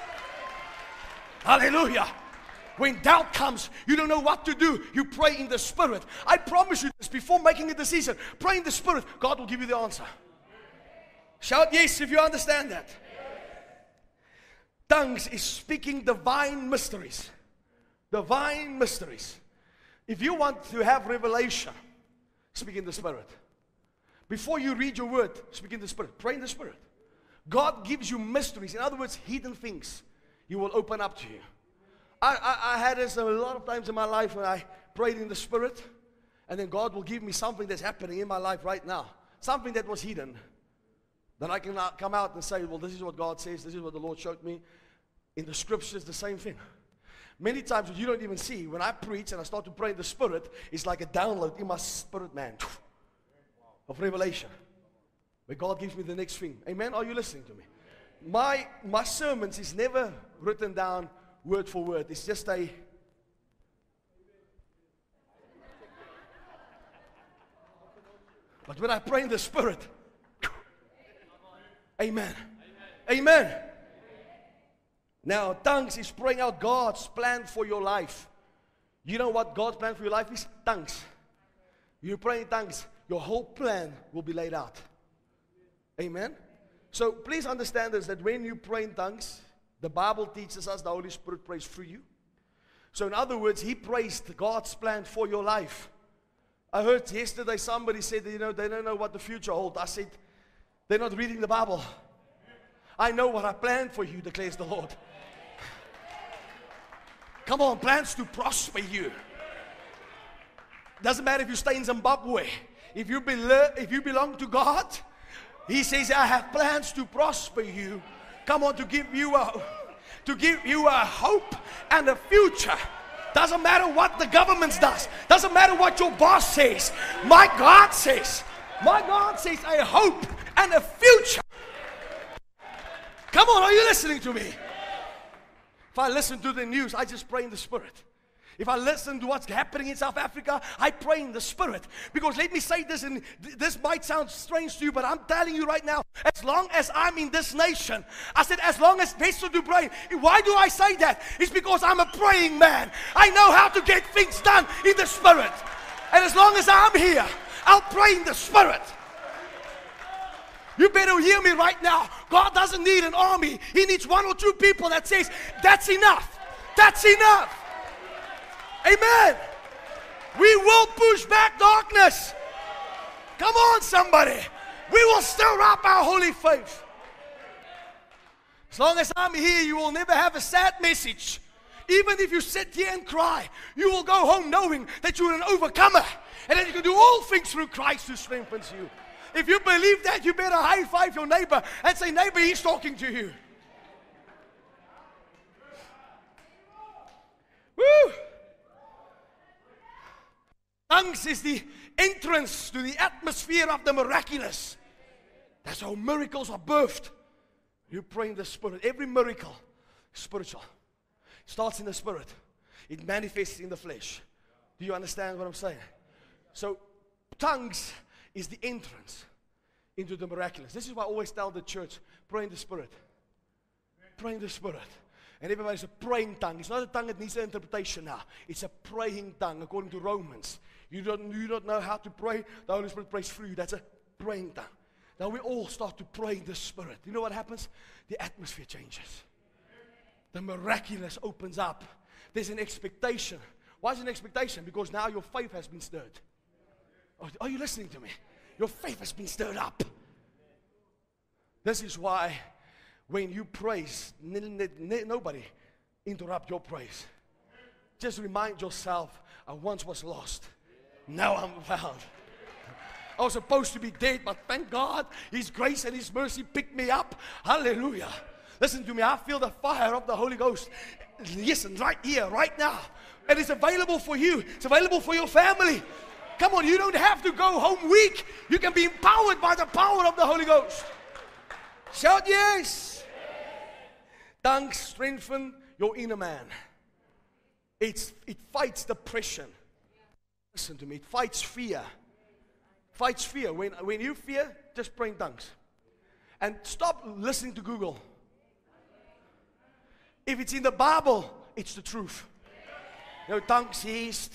Hallelujah. When doubt comes, you don't know what to do. You pray in the Spirit. I promise you this, before making a decision, pray in the Spirit. God will give you the answer. Shout yes if you understand that. Tongues is speaking divine mysteries. Divine mysteries. If you want to have revelation, speak in the Spirit. Before you read your word, speak in the Spirit. Pray in the Spirit. God gives you mysteries. In other words, hidden things. You will open up to you. I had this a lot of times in my life when I prayed in the Spirit, and then God will give me something that's happening in my life right now, something that was hidden. Then I can come out and say, well, this is what God says, this is what the Lord showed me. In the scriptures, the same thing. Many times what you don't even see, when I preach and I start to pray in the Spirit, it's like a download in my spirit, man, of revelation. Where God gives me the next thing. Amen? Are you listening to me? My sermons is never written down word for word. It's just a... But when I pray in the Spirit, amen. Amen. Amen. Now, tongues is praying out God's plan for your life. You know what God's plan for your life is? Tongues. You pray in tongues, your whole plan will be laid out. Amen. So please understand this, that when you pray in tongues, the Bible teaches us the Holy Spirit prays through you. So in other words, He prays God's plan for your life. I heard yesterday somebody said, you know, they don't know what the future holds. I said, they're not reading the Bible. I know what I planned for you, declares the Lord. Come on, plans to prosper you. Doesn't matter if you stay in Zimbabwe. If you belong to God, He says, I have plans to prosper you. Come on, to give you a hope and a future. Doesn't matter what the government does. Doesn't matter what your boss says. My God says a hope and a future. Come on, are you listening to me? If I listen to the news, I just pray in the Spirit. If I listen to what's happening in South Africa, I pray in the Spirit. Because let me say this, and this might sound strange to you, but I'm telling you right now, as long as I'm in this nation, I said, as long as Vessel Dubrain, why do I say that? It's because I'm a praying man. I know how to get things done in the Spirit. And as long as I'm here, I'll pray in the Spirit. You better hear me right now. God doesn't need an army. He needs one or two people that says, that's enough. That's enough. Amen. We will push back darkness. Come on, somebody. We will stir up our holy faith. As long as I'm here, you will never have a sad message. Even if you sit here and cry, you will go home knowing that you're an overcomer and that you can do all things through Christ who strengthens you. If you believe that, you better high-five your neighbor and say, neighbor, He's talking to you. Woo! Tongues is the entrance to the atmosphere of the miraculous. That's how miracles are birthed. You pray in the Spirit. Every miracle is spiritual. It starts in the Spirit. It manifests in the flesh. Do you understand what I'm saying? So, tongues is the entrance into the miraculous. This is why I always tell the church, pray in the Spirit. Pray in the Spirit. And everybody's a praying tongue. It's not a tongue that needs an interpretation now. It's a praying tongue, according to Romans. You don't know how to pray, the Holy Spirit prays through you. That's a praying tongue. Now we all start to pray in the Spirit. You know what happens? The atmosphere changes. The miraculous opens up. There's an expectation. Why is it an expectation? Because now your faith has been stirred. Are you listening to me? Your faith has been stirred up. This is why when you praise, nobody interrupt your praise. Just remind yourself, I once was lost. Now I'm found. I was supposed to be dead, but thank God, His grace and His mercy picked me up. Hallelujah. Listen to me, I feel the fire of the Holy Ghost. Listen, right here, right now. And it's available for you. It's available for your family. Come on, you don't have to go home weak. You can be empowered by the power of the Holy Ghost. Shout yes. Tongues strengthen your inner man. It fights depression. Listen to me. It fights fear. Fights fear. When you fear, just pray in tongues. And stop listening to Google. If it's in the Bible, it's the truth. You know, tongues ceased.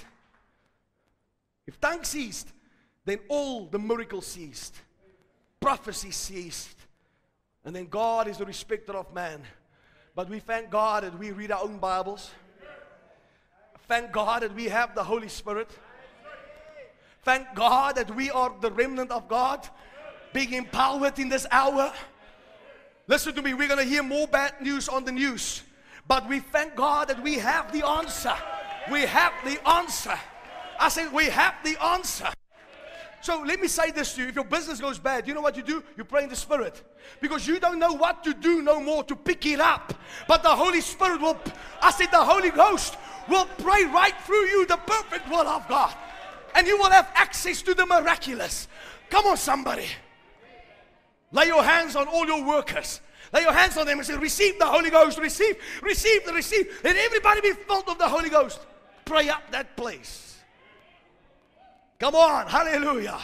If tongues ceased, then all the miracles ceased. Prophecy ceased. And then God is the respecter of man. But we thank God that we read our own Bibles. Thank God that we have the Holy Spirit. Thank God that we are the remnant of God, being empowered in this hour. Listen to me, we're going to hear more bad news on the news. But we thank God that we have the answer. We have the answer. I said, we have the answer. So let me say this to you. If your business goes bad, you know what you do? You pray in the Spirit. Because you don't know what to do no more to pick it up. But the Holy Spirit will, I said the Holy Ghost will pray right through you the perfect will of God. And you will have access to the miraculous. Come on, somebody. Lay your hands on all your workers. Lay your hands on them and say, receive the Holy Ghost. Receive, receive, receive. Let everybody be filled of the Holy Ghost. Pray up that place. Come on, hallelujah.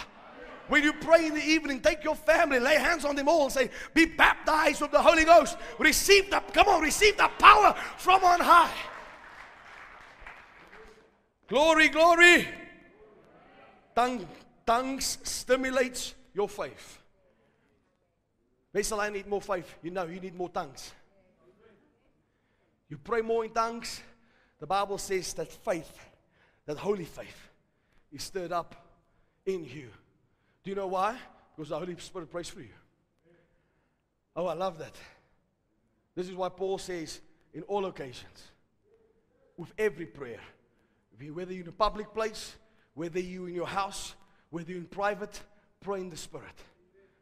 When you pray in the evening, take your family, lay hands on them all and say, be baptized with the Holy Ghost. Receive the, come on, receive the power from on high. Glory, glory. Tongues stimulates your faith. Vessel, I need more faith. You know, you need more tongues. You pray more in tongues. The Bible says that faith, that holy faith, is stirred up in you. Do you know why? Because the Holy Spirit prays for you. Oh, I love that. This is why Paul says, in all occasions, with every prayer, whether you're in a public place, whether you're in your house, whether you're in private, pray in the Spirit.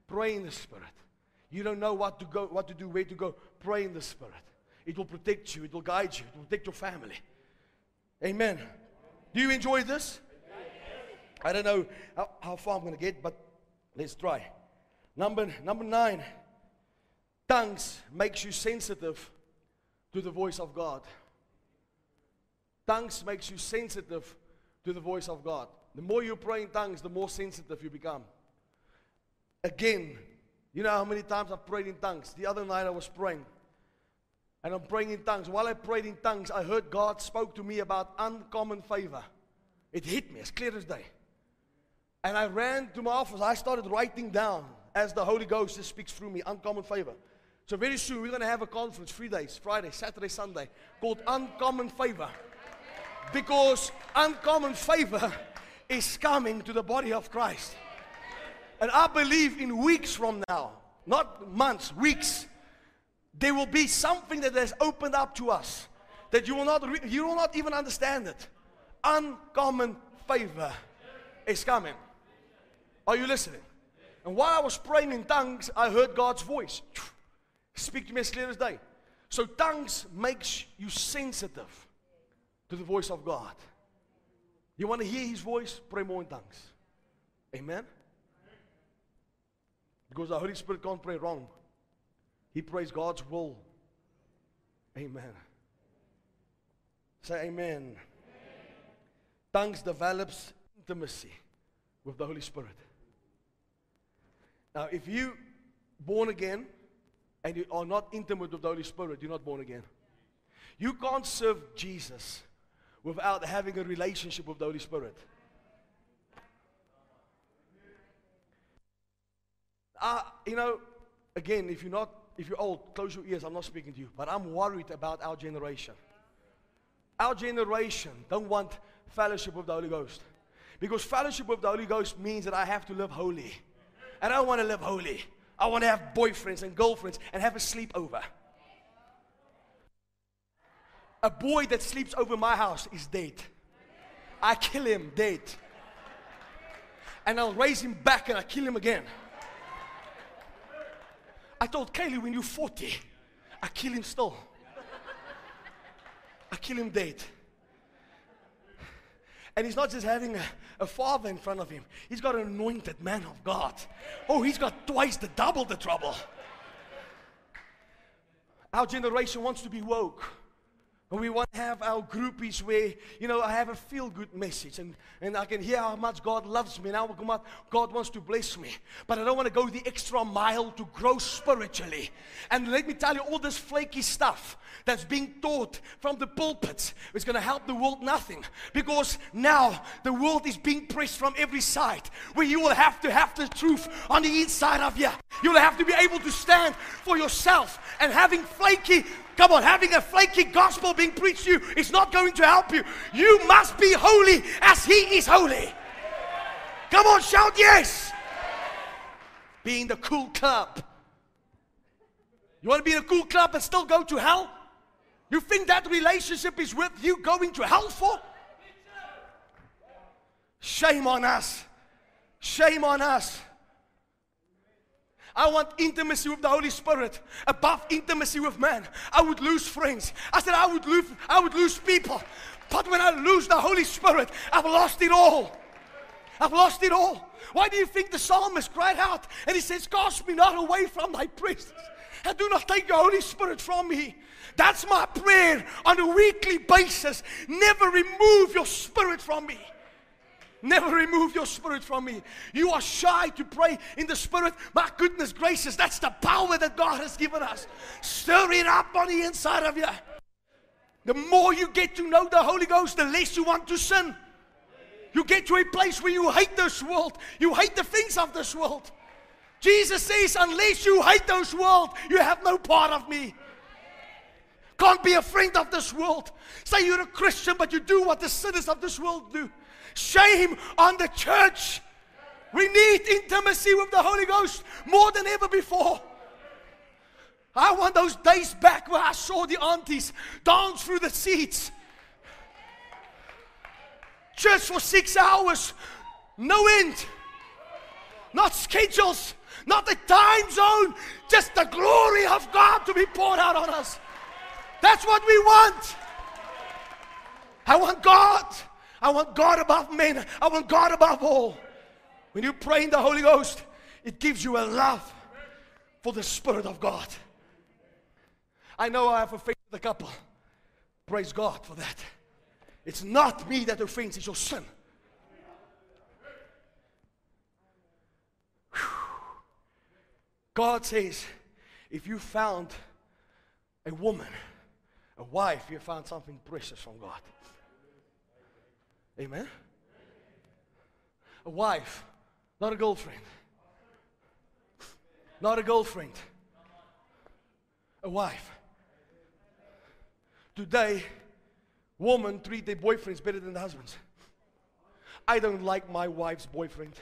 Pray in the Spirit. You don't know what to go, what to do, where to go. Pray in the Spirit. It will protect you. It will guide you. It will protect your family. Amen. Do you enjoy this? I don't know how far I'm going to get, but let's try. Number 9. Tongues makes you sensitive to the voice of God. Tongues makes you sensitive to the voice of God. The more you pray in tongues, the more sensitive you become. Again, you know how many times I've prayed in tongues. The other night I was praying. And I'm praying in tongues. While I prayed in tongues, I heard God spoke to me about uncommon favor. It hit me as clear as day. And I ran to my office. I started writing down as the Holy Ghost speaks through me, uncommon favor. So very soon we're going to have a conference, 3 days, Friday, Saturday, Sunday, called Uncommon Favor. Because uncommon favor is coming to the body of Christ. And I believe in weeks from now, not months, weeks, there will be something that has opened up to us that you will not even understand it. Uncommon favor is coming. Are you listening? And while I was praying in tongues, I heard God's voice speak to me as clear as day. So tongues makes you sensitive to the voice of God. You want to hear His voice? Pray more in tongues. Amen? Because the Holy Spirit can't pray wrong. He prays God's will. Amen. Say amen. Amen. Tongues develops intimacy with the Holy Spirit. Now, if you're born again and you are not intimate with the Holy Spirit, you're not born again. You can't serve Jesus without having a relationship with the Holy Spirit. You know, again, if you're old, close your ears. I'm not speaking to you. But I'm worried about our generation. Our generation don't want fellowship with the Holy Ghost. Because fellowship with the Holy Ghost means that I have to live holy. And I want to live holy. I want to have boyfriends and girlfriends and have a sleepover. A boy that sleeps over my house is dead. I kill him dead. And I'll raise him back and I kill him again. I told Kaylee, when you're 40, I kill him still. I kill him dead. And he's not just having a father in front of him. He's got an anointed man of God. Oh, he's got double the trouble. Our generation wants to be woke. And we want to have our groupies where, you know, I have a feel-good message. And I can hear how much God loves me and how much God wants to bless me. But I don't want to go the extra mile to grow spiritually. And let me tell you, all this flaky stuff that's being taught from the pulpits is going to help the world nothing. Because now the world is being pressed from every side. Where you will have to have the truth on the inside of you. You will have to be able to stand for yourself. And having flaky... Come on, having a flaky gospel being preached to you is not going to help you. You must be holy as He is holy. Come on, shout yes. Be in the cool club. You want to be in a cool club and still go to hell? You think that relationship is worth you going to hell for? Shame on us. Shame on us. I want intimacy with the Holy Spirit above intimacy with man. I would lose friends. I said I would lose people. But when I lose the Holy Spirit, I've lost it all. I've lost it all. Why do you think the psalmist cried out and he says, cast me not away from thy presence, and do not take the Holy Spirit from me? That's my prayer on a weekly basis. Never remove your spirit from me. Never remove your spirit from me. You are shy to pray in the spirit. My goodness gracious, that's the power that God has given us. Stir it up on the inside of you. The more you get to know the Holy Ghost, the less you want to sin. You get to a place where you hate this world. You hate the things of this world. Jesus says, unless you hate this world, you have no part of me. Can't be a friend of this world. Say you're a Christian, but you do what the sinners of this world do. Shame on the church. We need intimacy with the Holy Ghost more than ever before. I want those days back where I saw the aunties dance through the seats. Church for 6 hours, no end. Not schedules, not the time zone, just the glory of God to be poured out on us. That's what we want. I want God. I want God above men. I want God above all. When you pray in the Holy Ghost, it gives you a love for the Spirit of God. I know I have offended the couple. Praise God for that. It's not me that offends, it's your sin. Whew. God says, if you found a woman, a wife, you found something precious from God. Amen? A wife, not a girlfriend. Not a girlfriend. A wife. Today, women treat their boyfriends better than the husbands. I don't like my wife's boyfriend.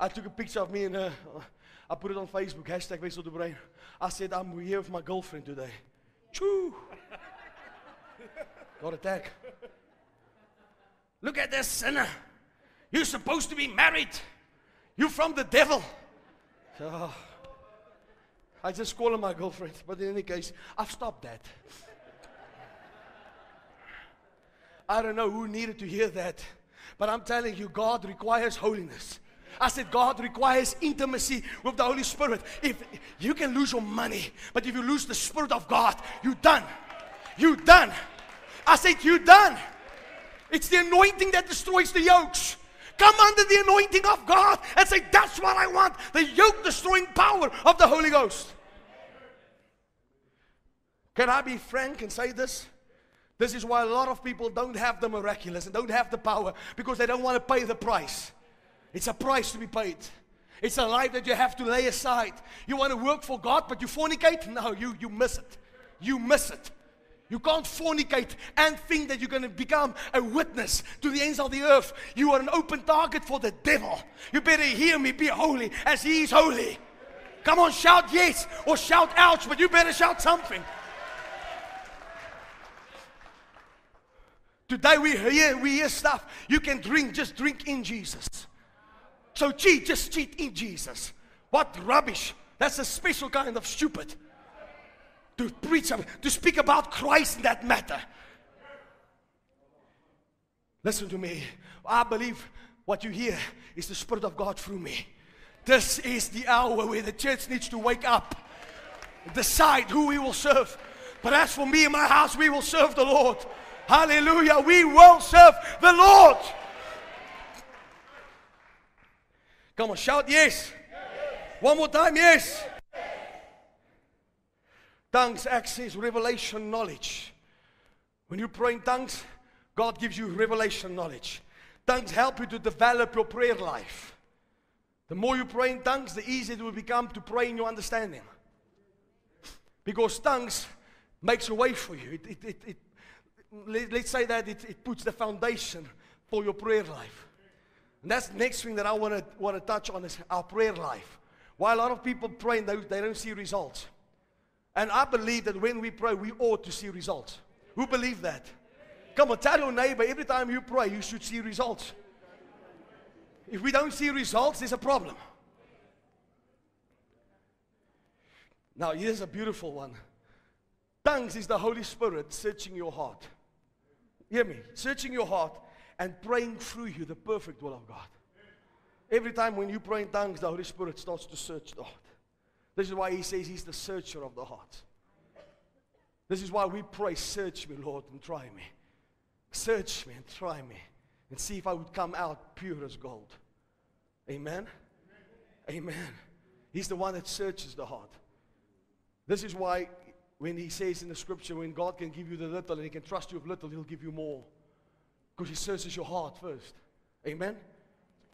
I took a picture of me and I put it on Facebook, hashtag Vessel Dubrain. I said, I'm here with my girlfriend today. Choo! Got attacked. Look at this sinner. You're supposed to be married. You're from the devil. Oh, I just call her my girlfriend. But in any case, I've stopped that. I don't know who needed to hear that. But I'm telling you, God requires holiness. I said, God requires intimacy with the Holy Spirit. If you can lose your money, but if you lose the Spirit of God, you're done. You're done. I said, you're done. It's the anointing that destroys the yokes. Come under the anointing of God and say, that's what I want. The yoke-destroying power of the Holy Ghost. Can I be frank and say this? This is why a lot of people don't have the miraculous and don't have the power, because they don't want to pay the price. It's a price to be paid. It's a life that you have to lay aside. You want to work for God, but you fornicate? No, you miss it. You miss it. You can't fornicate and think that you're going to become a witness to the ends of the earth. You are an open target for the devil. You better hear me, be holy as he is holy. Come on, shout yes or shout ouch, but you better shout something. Today we hear stuff. You can drink, just drink in Jesus. So cheat, just cheat in Jesus. What rubbish. That's a special kind of stupid. To preach, to speak about Christ in that matter. Listen to me. I believe what you hear is the Spirit of God through me. This is the hour where the church needs to wake up. Decide who we will serve. But as for me and my house, we will serve the Lord. Hallelujah. We will serve the Lord. Come on, shout yes. Yes. One more time, yes. Tongues, Acts says, revelation knowledge. When you pray in tongues, God gives you revelation knowledge. Tongues help you to develop your prayer life. The more you pray in tongues, the easier it will become to pray in your understanding. Because tongues makes a way for you. Let's say that it puts the foundation for your prayer life. And that's the next thing that I want to touch on is our prayer life. Why a lot of people pray and they don't see results. And I believe that when we pray, we ought to see results. Who believe that? Come on, tell your neighbor, every time you pray, you should see results. If we don't see results, there's a problem. Now, here's a beautiful one. Tongues is the Holy Spirit searching your heart. Hear me? Searching your heart and praying through you the perfect will of God. Every time when you pray in tongues, the Holy Spirit starts to search the heart. This is why He says He's the searcher of the heart. This is why we pray, search me, Lord, and try me. Search me and try me and see if I would come out pure as gold. Amen? Amen. He's the one that searches the heart. This is why when He says in the scripture, when God can give you the little and He can trust you with little, He'll give you more. Because He searches your heart first. Amen?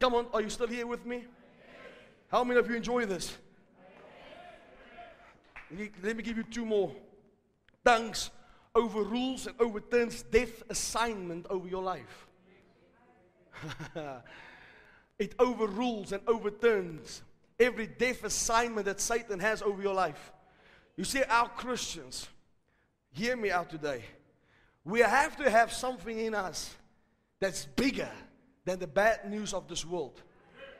Come on, are you still here with me? How many of you enjoy this? Let me give you two more. Tongues overrules and overturns death assignment over your life. It overrules and overturns every death assignment that Satan has over your life. You see, our Christians, hear me out today. We have to have something in us that's bigger than the bad news of this world.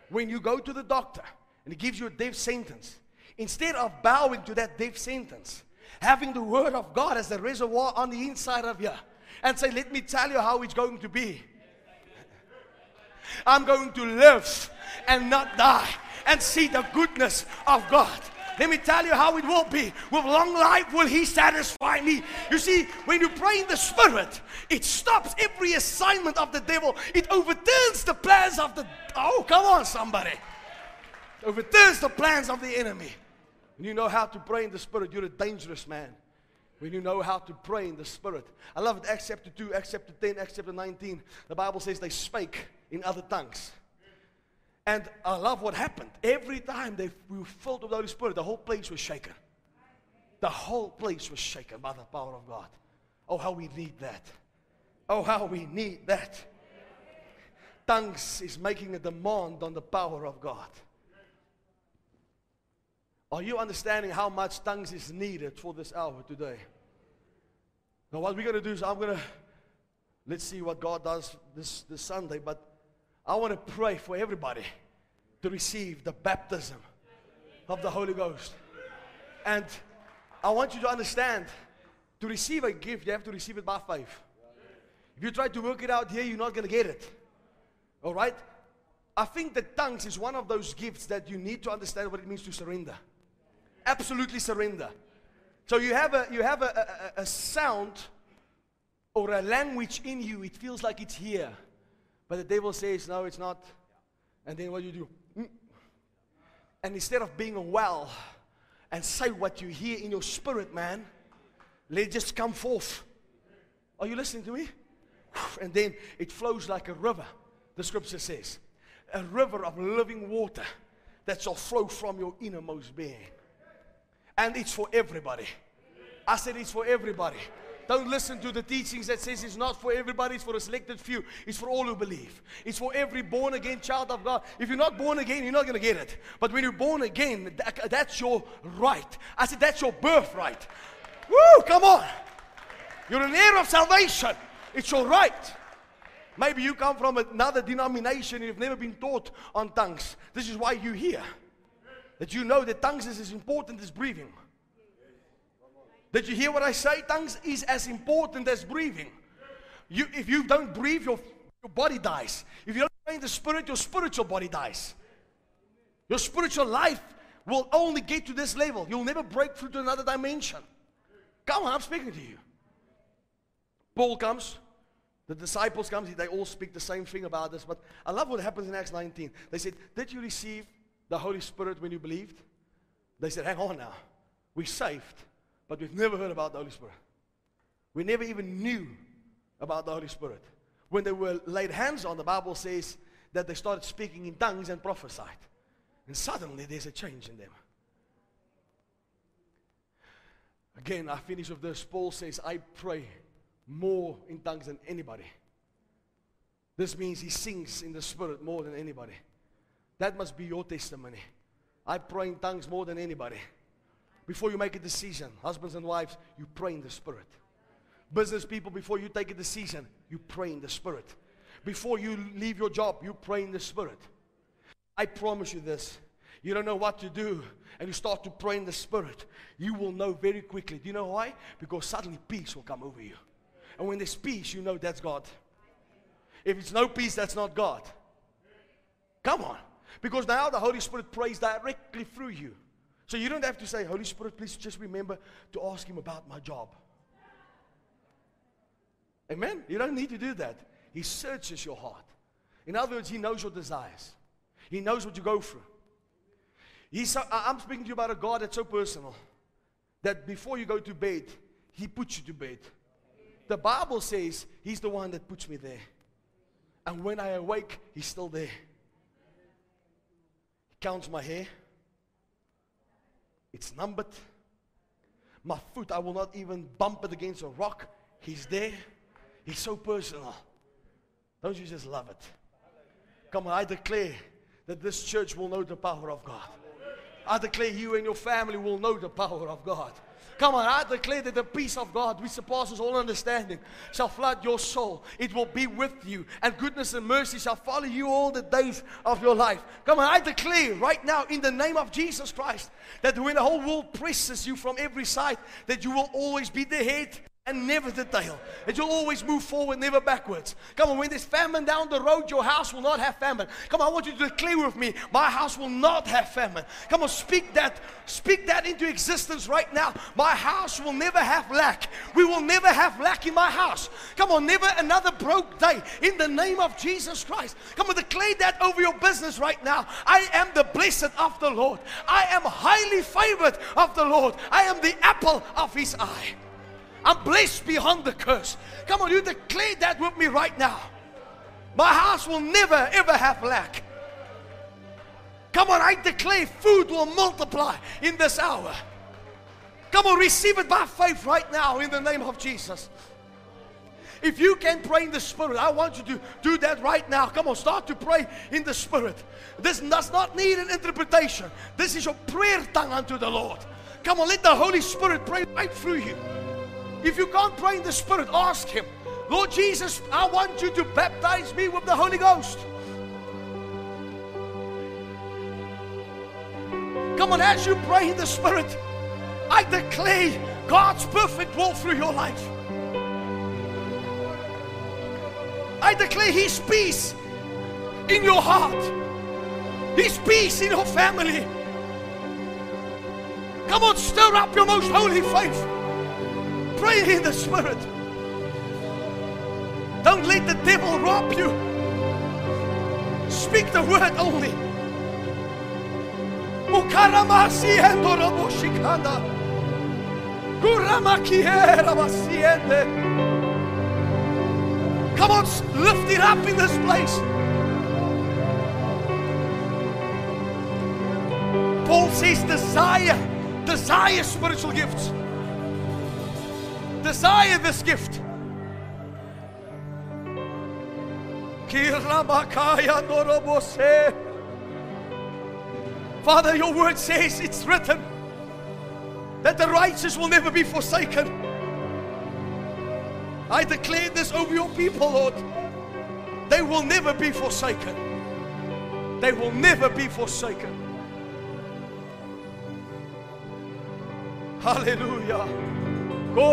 When you go to the doctor and he gives you a death sentence, instead of bowing to that death sentence, having the word of God as the reservoir on the inside of you and say, let me tell you how it's going to be. I'm going to live and not die and see the goodness of God. Let me tell you how it will be. With long life will He satisfy me. You see, when you pray in the Spirit, it stops every assignment of the devil. It overturns the plans of the... Oh, come on, somebody. It overturns the plans of the enemy. When you know how to pray in the Spirit, you're a dangerous man. When you know how to pray in the Spirit. I love it. Acts chapter 2, Acts chapter 10, Acts chapter 19. The Bible says they spake in other tongues. And I love what happened. Every time they were filled with the Holy Spirit, the whole place was shaken. The whole place was shaken by the power of God. Oh, how we need that. Oh, how we need that. Tongues is making a demand on the power of God. Are you understanding how much tongues is needed for this hour today? Now, what we're going to do is let's see what God does this Sunday, but I want to pray for everybody to receive the baptism of the Holy Ghost. And I want you to understand, to receive a gift, you have to receive it by faith. If you try to work it out here, you're not going to get it. All right? I think that tongues is one of those gifts that you need to understand what it means to surrender. Absolutely surrender. So you have a sound or a language in you. It feels like it's here. But the devil says, no, it's not. And then what do you do? And instead of being a well and say what you hear in your spirit, man, let it just come forth. Are you listening to me? And then it flows like a river, the scripture says. A river of living water that shall flow from your innermost being. And it's for everybody. I said it's for everybody. Don't listen to the teachings that says it's not for everybody, it's for a selected few. It's for all who believe. It's for every born-again child of God. If you're not born again, you're not going to get it. But when you're born again, that's your right. I said that's your birthright. Woo, come on. You're an heir of salvation. It's your right. Maybe you come from another denomination and you've never been taught on tongues. This is why you're here. That you know that tongues is as important as breathing. Did you hear what I say? Tongues is as important as breathing. If you don't breathe, your body dies. If you don't pray in the Spirit, your spiritual body dies. Your spiritual life will only get to this level. You'll never break through to another dimension. Come on, I'm speaking to you. Paul comes. The disciples come. They all speak the same thing about this. But I love what happens in Acts 19. They said, did you receive the Holy Spirit when you believed? They said, hang on now. We're saved. But we've never heard about the Holy Spirit. We never even knew about the Holy Spirit. When they were laid hands on, the Bible says that they started speaking in tongues and prophesied. And suddenly there's a change in them. Again, I finish with this. Paul says, I pray more in tongues than anybody. This means he sings in the Spirit more than anybody. That must be your testimony. I pray in tongues more than anybody. Before you make a decision, husbands and wives, you pray in the Spirit. Business people, before you take it this season, you pray in the Spirit. Before you leave your job, you pray in the Spirit. I promise you this. You don't know what to do, and you start to pray in the Spirit. You will know very quickly. Do you know why? Because suddenly peace will come over you. And when there's peace, you know that's God. If it's no peace, that's not God. Come on. Because now the Holy Spirit prays directly through you. So you don't have to say, Holy Spirit, please just remember to ask Him about my job. Amen? You don't need to do that. He searches your heart. In other words, He knows your desires. He knows what you go through. I'm speaking to you about a God that's so personal that before you go to bed, He puts you to bed. The Bible says He's the one that puts me there. And when I awake, He's still there. He counts my hair. It's numbered. My foot, I will not even bump it against a rock. He's there. He's so personal. Don't you just love it? Come on, I declare that this church will know the power of God. I declare you and your family will know the power of God. Come on, I declare that the peace of God, which surpasses all understanding, shall flood your soul. It will be with you, and goodness and mercy shall follow you all the days of your life. Come on, I declare right now in the name of Jesus Christ that when the whole world presses you from every side, that you will always be the head and never the tail. That you'll always move forward, never backwards. Come on, when there's famine down the road, your house will not have famine. Come on, I want you to declare with me, my house will not have famine. Come on, speak that into existence right now. My house will never have lack. We will never have lack in my house. Come on, never another broke day in the name of Jesus Christ. Come on, declare that over your business right now. I am the blessed of the Lord. I am highly favored of the Lord. I am the apple of His eye. I'm blessed beyond the curse. Come on, you declare that with me right now. My house will never, ever have lack. Come on, I declare food will multiply in this hour. Come on, receive it by faith right now in the name of Jesus. If you can pray in the Spirit, I want you to do that right now. Come on, start to pray in the Spirit. This does not need an interpretation. This is your prayer tongue unto the Lord. Come on, let the Holy Spirit pray right through you. If you can't pray in the Spirit, ask Him, Lord Jesus, I want you to baptize me with the Holy Ghost. Come on, as you pray in the Spirit, I declare God's perfect will through your life. I declare His peace in your heart, His peace in your family. Come on, stir up your most holy faith. Pray in the Spirit. Don't let the devil rob you. Speak the word only. Come on, lift it up in this place. Paul says, desire spiritual gifts. Desire this gift. Father, your word says it's written that the righteous will never be forsaken. I declare this over your people, Lord. They will never be forsaken. They will never be forsaken. Hallelujah. Come on,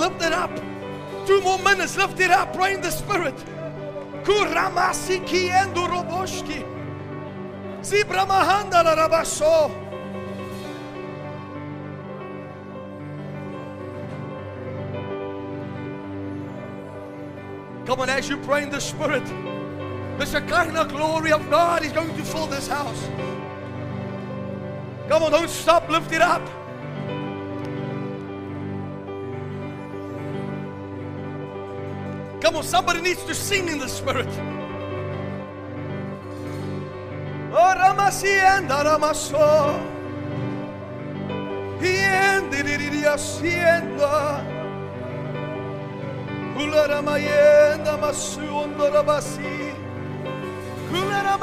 lift it up. 2 more minutes, lift it up. Pray in the Spirit. Come on, as you pray in the Spirit, the Shekinah glory of God is going to fill this house. Come on, don't stop, lift it up. Come on, somebody needs to sing in the Spirit. Oh, Ramasi and Aramaso. He ended it hacienda. Hula Ramayenda Masu on the Rabasi. Come Come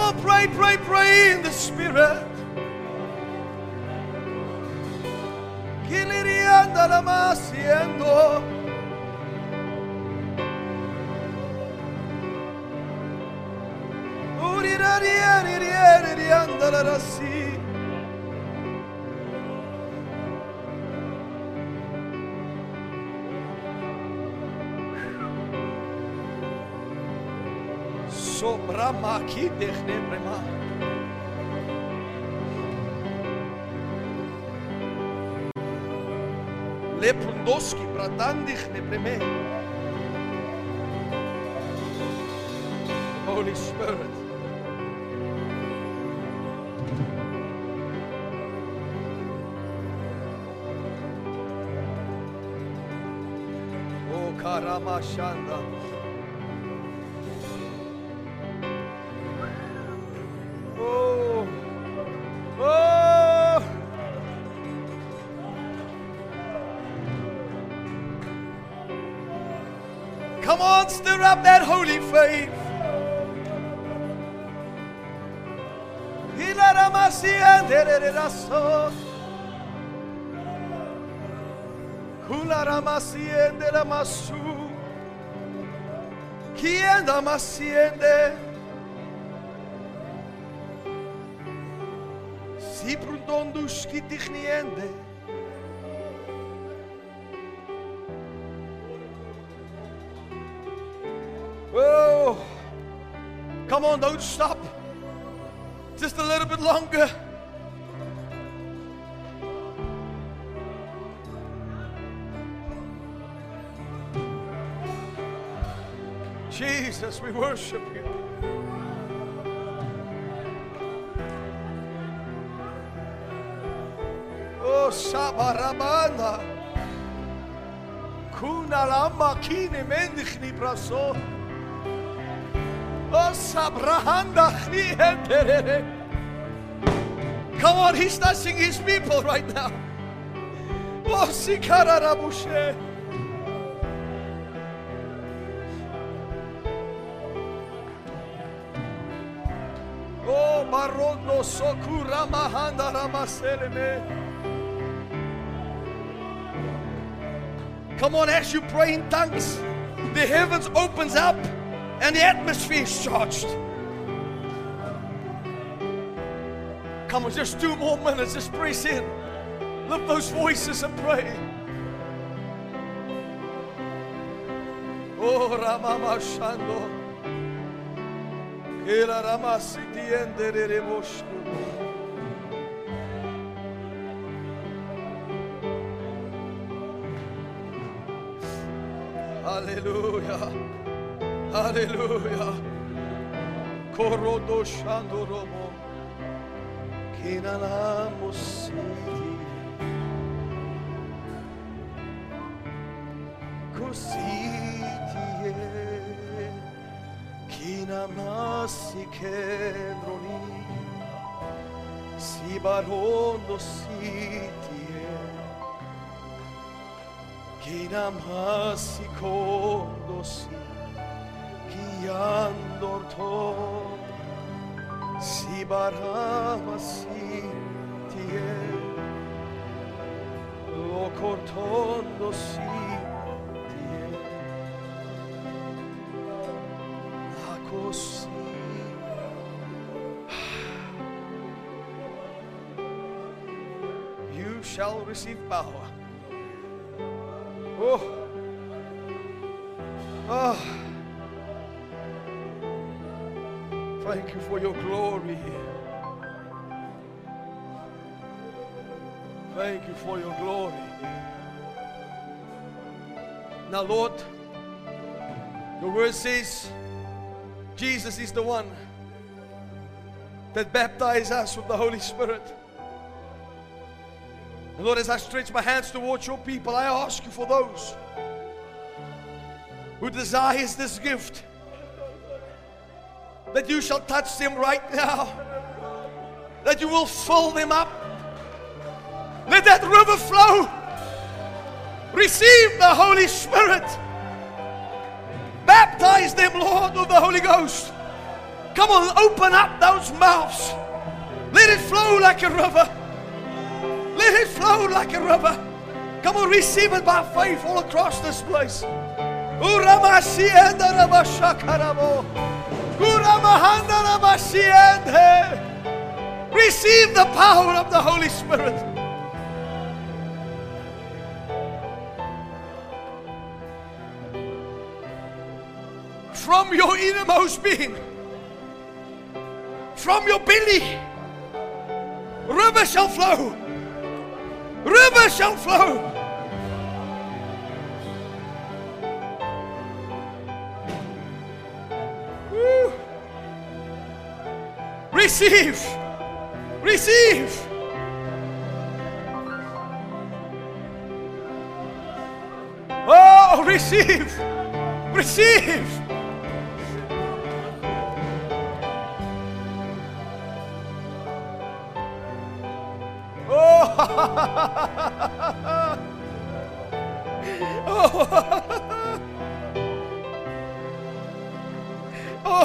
on, pray in the Spirit. Lepundoski pratandich nepreme. Holy Spirit. Oh Karamashanda. Stir up that holy faith. Come on, don't stop. Just a little bit longer. Jesus, we worship you. Oh, Sabarabana. Kunalama kine mendichni praso. Come on, he's touching his people right now. Oh, Sikara Rabushe. Oh, Barono Sokura Mahanda Ramaseleme. Come on, as you pray in tongues, the heavens opens up. And the atmosphere is charged. Come on, just 2 more minutes. Just press in. Lift those voices and pray. Oh, Ramama Shando. Kira Rama Siti and Dere Moshku. Hallelujah. Hallelujah. Korodo Shandoromo Kinalamusiti Kusiti Kinamasi Kedroni Sibarondo Siti Kinamasi Kondosi Yandorto Sibarhamasitie Locortondo Sitie Nakosi. You shall receive power. Oh. Oh. Thank you for your glory. Thank you for your glory. Now, Lord, Your word says Jesus is the one that baptizes us with the Holy Spirit. And Lord, as I stretch my hands towards your people, I ask you for those who desires this gift, that you shall touch them right now, that you will fill them up. Let that river flow. Receive the Holy Spirit. Baptize them, Lord, with the Holy Ghost. Come on, open up those mouths. Let it flow like a river. Let it flow like a river. Come on, receive it by faith all across this place. Receive the power of the Holy Spirit. From your innermost being, from your belly, river shall flow. River shall flow. Receive, receive. Oh, receive, receive. Oh, oh, oh.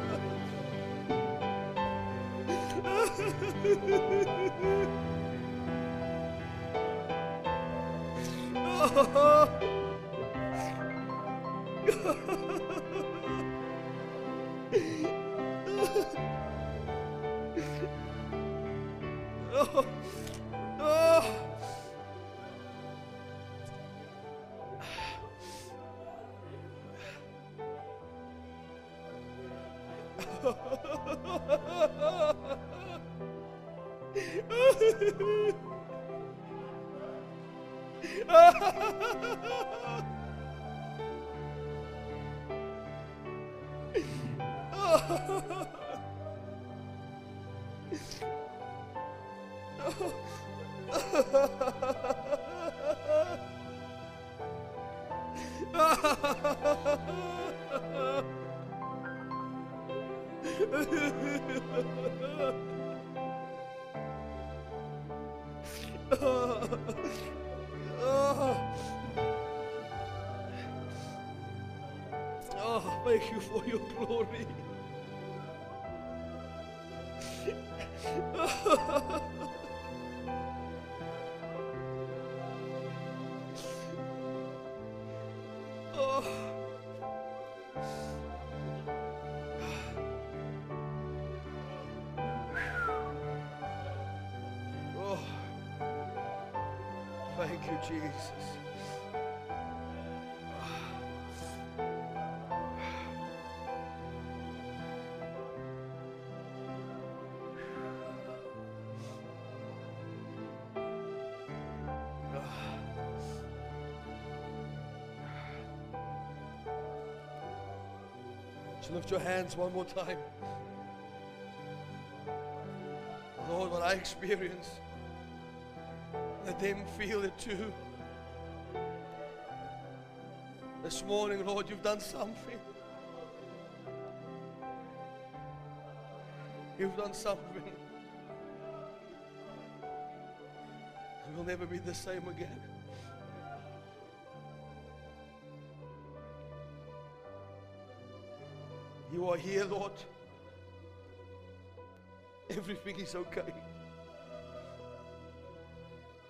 Thank you for your glory. Oh, thank you, Jesus. Lift your hands one more time. Lord, what I experience, let them feel it too. This morning, Lord, you've done something. You've done something. And we'll never be the same again. You are here, Lord. Everything is okay.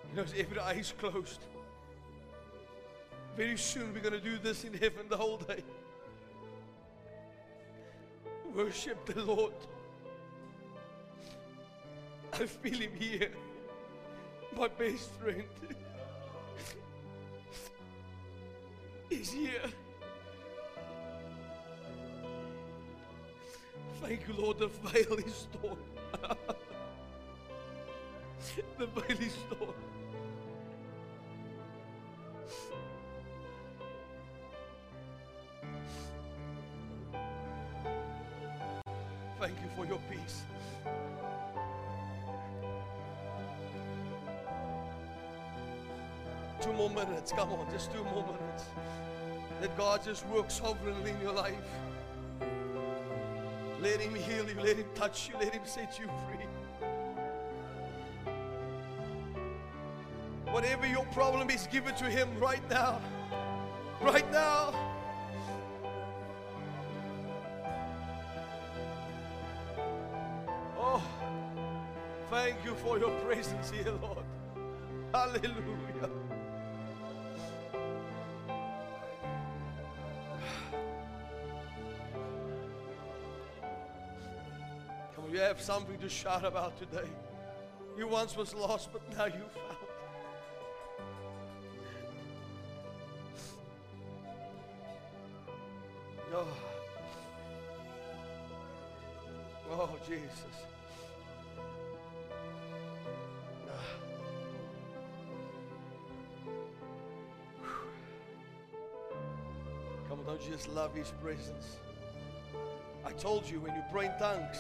You know, as every eye is closed, Very soon we're going to do this in heaven the whole day. Worship the Lord. I feel Him here, my best friend. He's here. Thank you, Lord, the veil is torn. The veil is torn. Thank you for your peace. Two more minutes, come on, just 2 more minutes. Let God just work sovereignly in your life. Let Him heal you, let Him touch you, let Him set you free. Whatever your problem is, give it to Him right now. Right now. Oh, thank you for your presence here, Lord. Hallelujah. You have something to shout about today. You once was lost, but now you found. Oh, oh Jesus. Come on, don't you just love His presence? I told you, when you pray in tongues,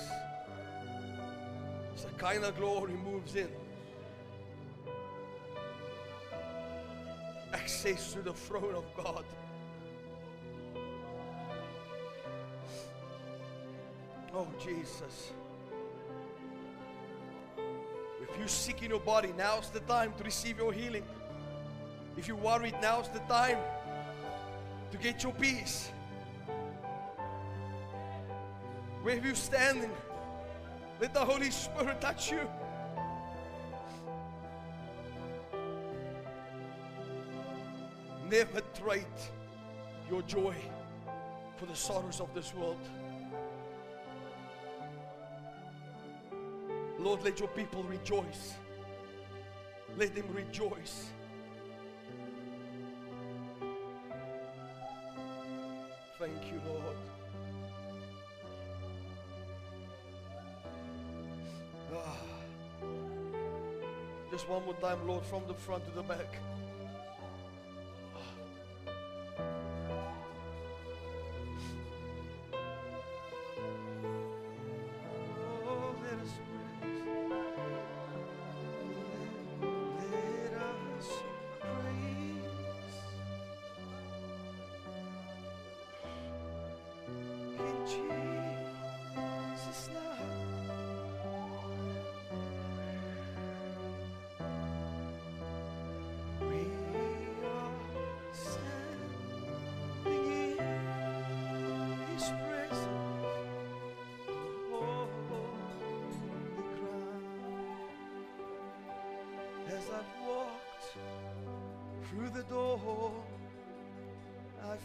the kind of glory moves in. Access to the throne of God. Oh, Jesus. If you're sick in your body, now's the time to receive your healing. If you're worried, now's the time to get your peace. Where are you standing? Let the Holy Spirit touch you. Never trade your joy for the sorrows of this world. Lord, let your people rejoice. Let them rejoice. Thank you, Lord. Just one more time, Lord, from the front to the back.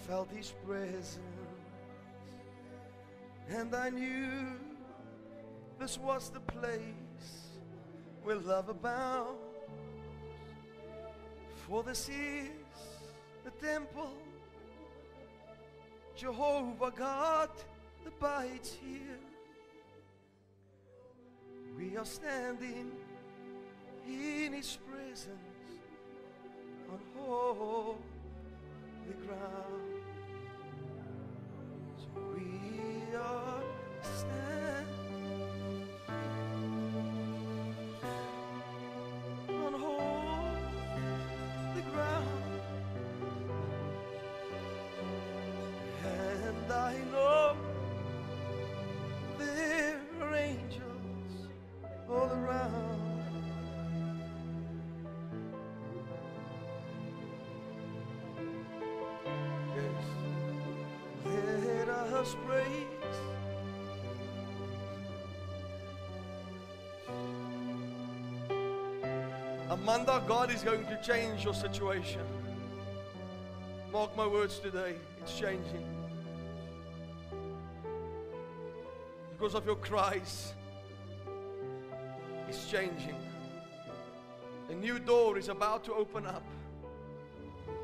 Felt His presence, and I knew this was the place where love abounds. For this is the temple, Jehovah God abides here. We are standing in His presence on holy ground. We are standing on holy ground, and I know there are angels all around. Praise Amanda, God is going to change your situation. Mark my words today, it's changing. Because of your cries, it's changing. A new door is about to open up,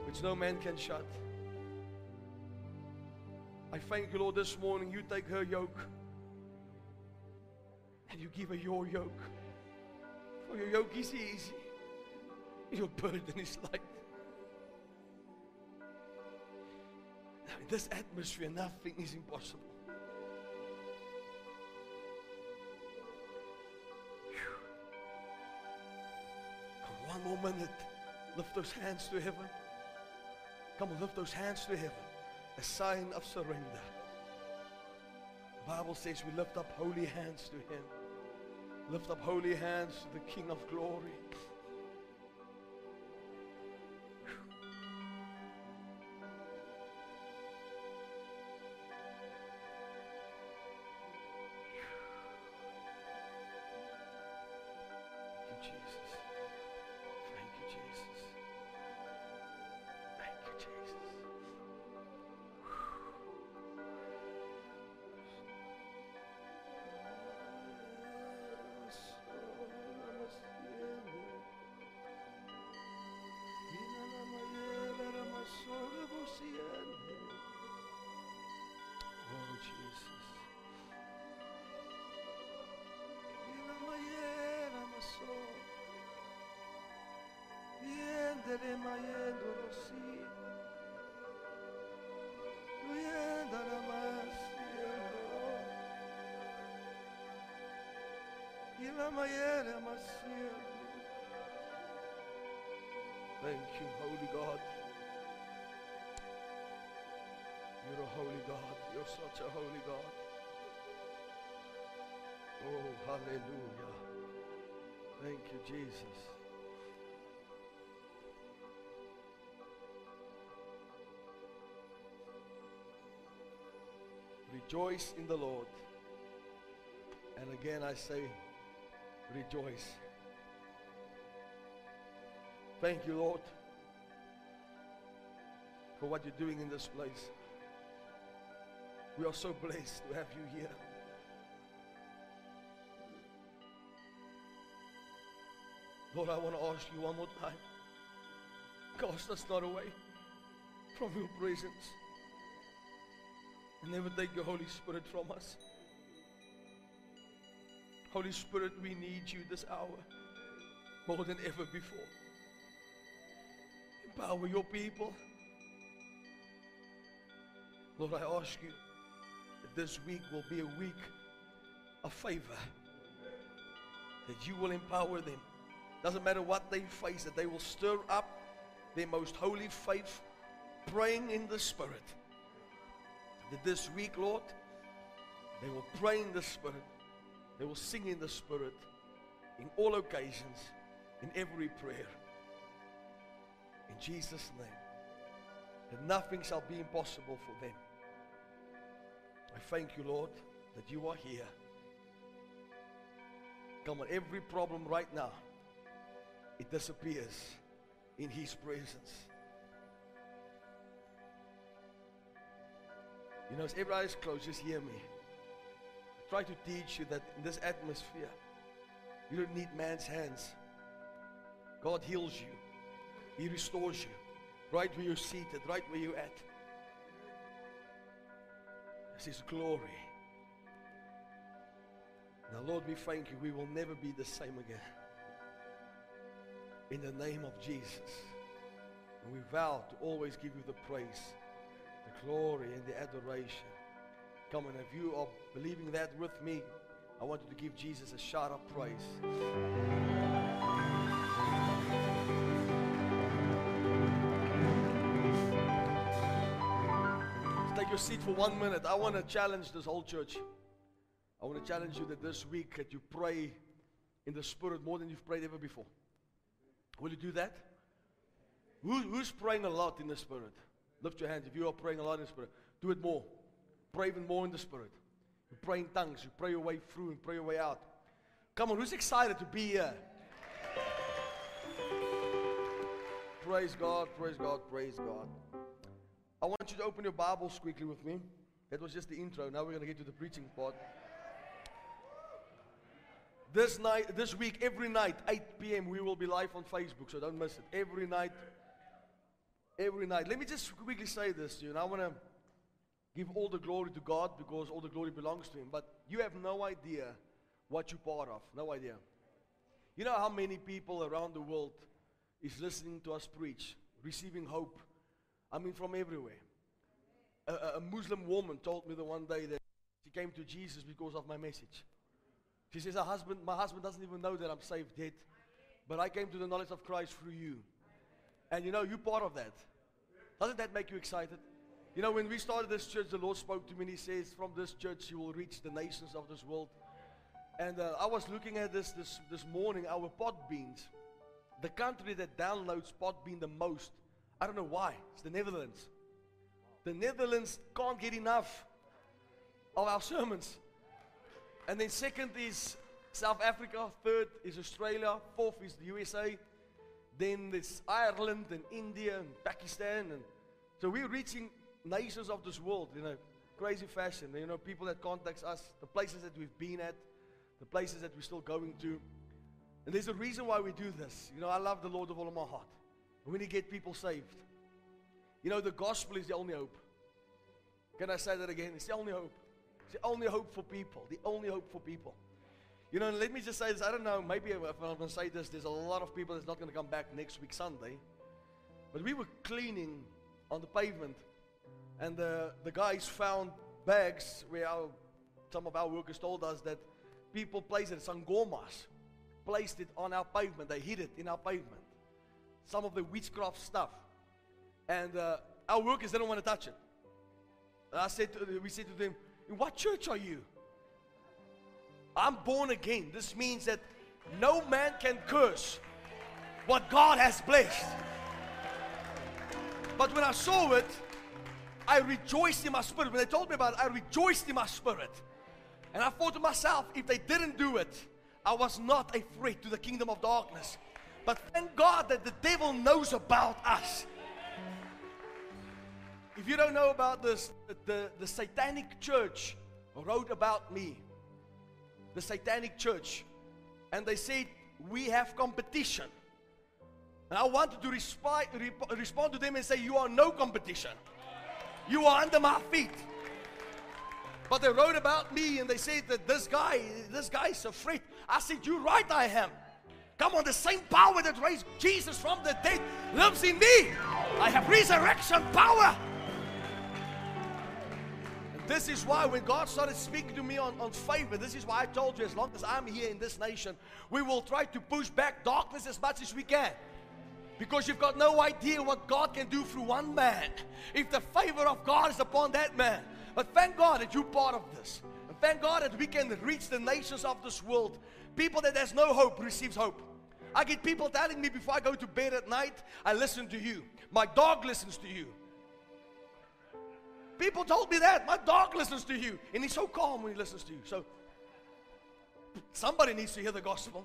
which no man can shut. I thank you, Lord, this morning. You take her yoke and you give her your yoke. For your yoke is easy, your burden is light. Now, in this atmosphere, nothing is impossible. Come 1 more minute. Lift those hands to heaven. Come on, lift those hands to heaven. A sign of surrender. The Bible says we lift up holy hands to Him. Lift up holy hands to the King of Glory. Thank you, Holy God. You're a holy God. You're such a holy God. Oh, hallelujah. Thank you, Jesus. Rejoice in the Lord. And again I say, rejoice. Thank you, Lord, for what you're doing in this place. We are so blessed to have you here. Lord, I want to ask you 1 more time. Cast us not away from your presence. And never take your Holy Spirit from us. Holy Spirit, we need you this hour more than ever before. Empower your people. Lord, I ask you that this week will be a week of favor, that you will empower them. Doesn't matter what they face, that they will stir up their most holy faith, praying in the Spirit. That this week, Lord, they will pray in the Spirit. They will sing in the Spirit, in all occasions, in every prayer. In Jesus' name, that nothing shall be impossible for them. I thank you, Lord, that you are here. Come on, every problem right now, it disappears in His presence. You know, as every eye is closed, just hear me. Try to teach you that in this atmosphere, you don't need man's hands. God heals you. He restores you. Right where you're seated, right where you're at. It's His glory. Now, Lord, we thank you. We will never be the same again. In the name of Jesus. And we vow to always give you the praise, the glory, and the adoration. Come on, if you are believing that with me, I want you to give Jesus a shout of praise. Let's take your seat for 1 minute. I want to challenge this whole church. I want to challenge you that this week that you pray in the Spirit more than you've prayed ever before. Will you do that? Who's praying a lot in the Spirit? Lift your hands if you are praying a lot in the Spirit. Do it more. Pray even more in the Spirit. You pray in tongues. You pray your way through and pray your way out. Come on, who's excited to be here? Praise God, praise God, praise God. I want you to open your Bibles quickly with me. That was just the intro. Now we're going to get to the preaching part. This week, every night, 8 p.m., we will be live on Facebook, so don't miss it. Every night. Let me just quickly say this to you, and I want to give all the glory to God because all the glory belongs to Him. But you have no idea what you're part of. No idea. You know how many people around the world is listening to us preach, receiving hope. I mean, from everywhere. A Muslim woman told me the one day that she came to Jesus because of my message. She says, my husband doesn't even know that I'm saved yet, but I came to the knowledge of Christ through you. And you know, you're part of that. Doesn't that make you excited? You know, when we started this church, the Lord spoke to me and He says, from this church you will reach the nations of this world. And I was looking at this morning, our Podbeans. The country that downloads Podbean the most, I don't know why, it's the Netherlands. The Netherlands can't get enough of our sermons. And then second is South Africa, third is Australia, fourth is the USA, then there's Ireland and India and Pakistan. And so we're reaching nations of this world in a crazy fashion. You know, people that contact us, the places that we've been at, the places that we're still going to. And there's a reason why we do this. You know, I love the Lord with all of my heart. We need to get people saved. You know, the gospel is the only hope. Can I say that again? It's the only hope. It's the only hope for people. The only hope for people. You know, and let me just say this. I don't know. Maybe if I'm going to say this, there's a lot of people that's not going to come back next week Sunday. But we were cleaning on the pavement. And the guys found bags where some of our workers told us that people placed it. Sangomas placed it on our pavement. They hid it in our pavement. Some of the witchcraft stuff. And our workers didn't want to touch it. And we said to them, "In what church are you?" "I'm born again." This means that no man can curse what God has blessed. But when I saw it, I rejoiced in my spirit. When they told me about it, I rejoiced in my spirit. And I thought to myself, if they didn't do it, I was not a threat to the kingdom of darkness. But thank God that the devil knows about us. If you don't know about this, the Satanic Church wrote about me. The Satanic Church. And they said, we have competition. And I wanted to respond to them and say, you are no competition. You are under my feet. But they wrote about me and they said that this guy is a threat. I said, you're right, I am. Come on, the same power that raised Jesus from the dead lives in me. I have resurrection power. This is why when God started speaking to me on favor, this is why I told you, as long as I'm here in this nation, we will try to push back darkness as much as we can. Because you've got no idea what God can do through one man, if the favor of God is upon that man. But thank God that you're part of this. And thank God that we can reach the nations of this world. People that has no hope receives hope. I get people telling me before I go to bed at night, I listen to you. My dog listens to you. People told me that. My dog listens to you. And he's so calm when he listens to you. So, somebody needs to hear the gospel.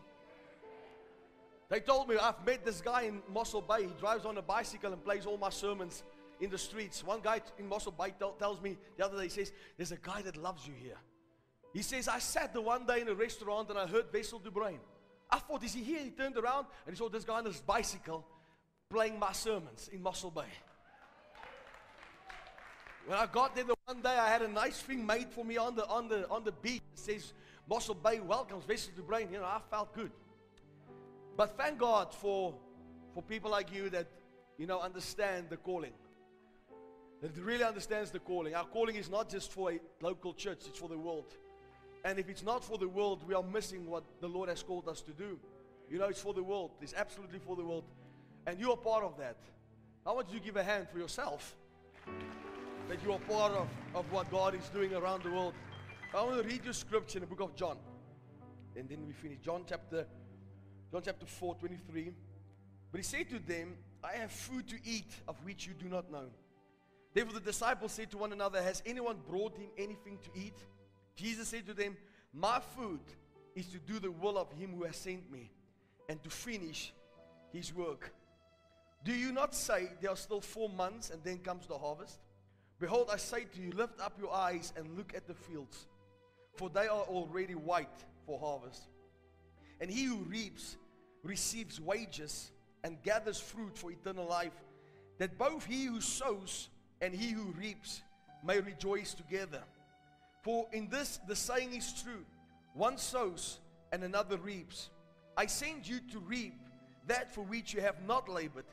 They told me, I've met this guy in Mossel Bay. He drives on a bicycle and plays all my sermons in the streets. One guy in Mossel Bay tells me the other day, he says, there's a guy that loves you here. He says, I sat the one day in a restaurant and I heard Vessel Dubrain. I thought, is he here? He turned around and he saw this guy on his bicycle playing my sermons in Mossel Bay. When I got there the one day, I had a nice thing made for me on the beach. It says, Mossel Bay welcomes Vessel Dubrain. You know, I felt good. But thank God for people like you that, you know, understand the calling. That really understands the calling. Our calling is not just for a local church, it's for the world. And if it's not for the world, we are missing what the Lord has called us to do. You know, it's for the world. It's absolutely for the world. And you are part of that. I want you to give a hand for yourself, that you are part of what God is doing around the world. I want to read your scripture in the book of John. And then we finish. John chapter 4, 23. But he said to them, I have food to eat of which you do not know. Therefore the disciples said to one another, has anyone brought him anything to eat? Jesus said to them, my food is to do the will of him who has sent me and to finish his work. Do you not say there are still 4 months and then comes the harvest? Behold, I say to you, lift up your eyes and look at the fields, for they are already white for harvest. And he who reaps receives wages and gathers fruit for eternal life, that both he who sows and he who reaps may rejoice together. For in this the saying is true, one sows and another reaps. I send you to reap that for which you have not labored.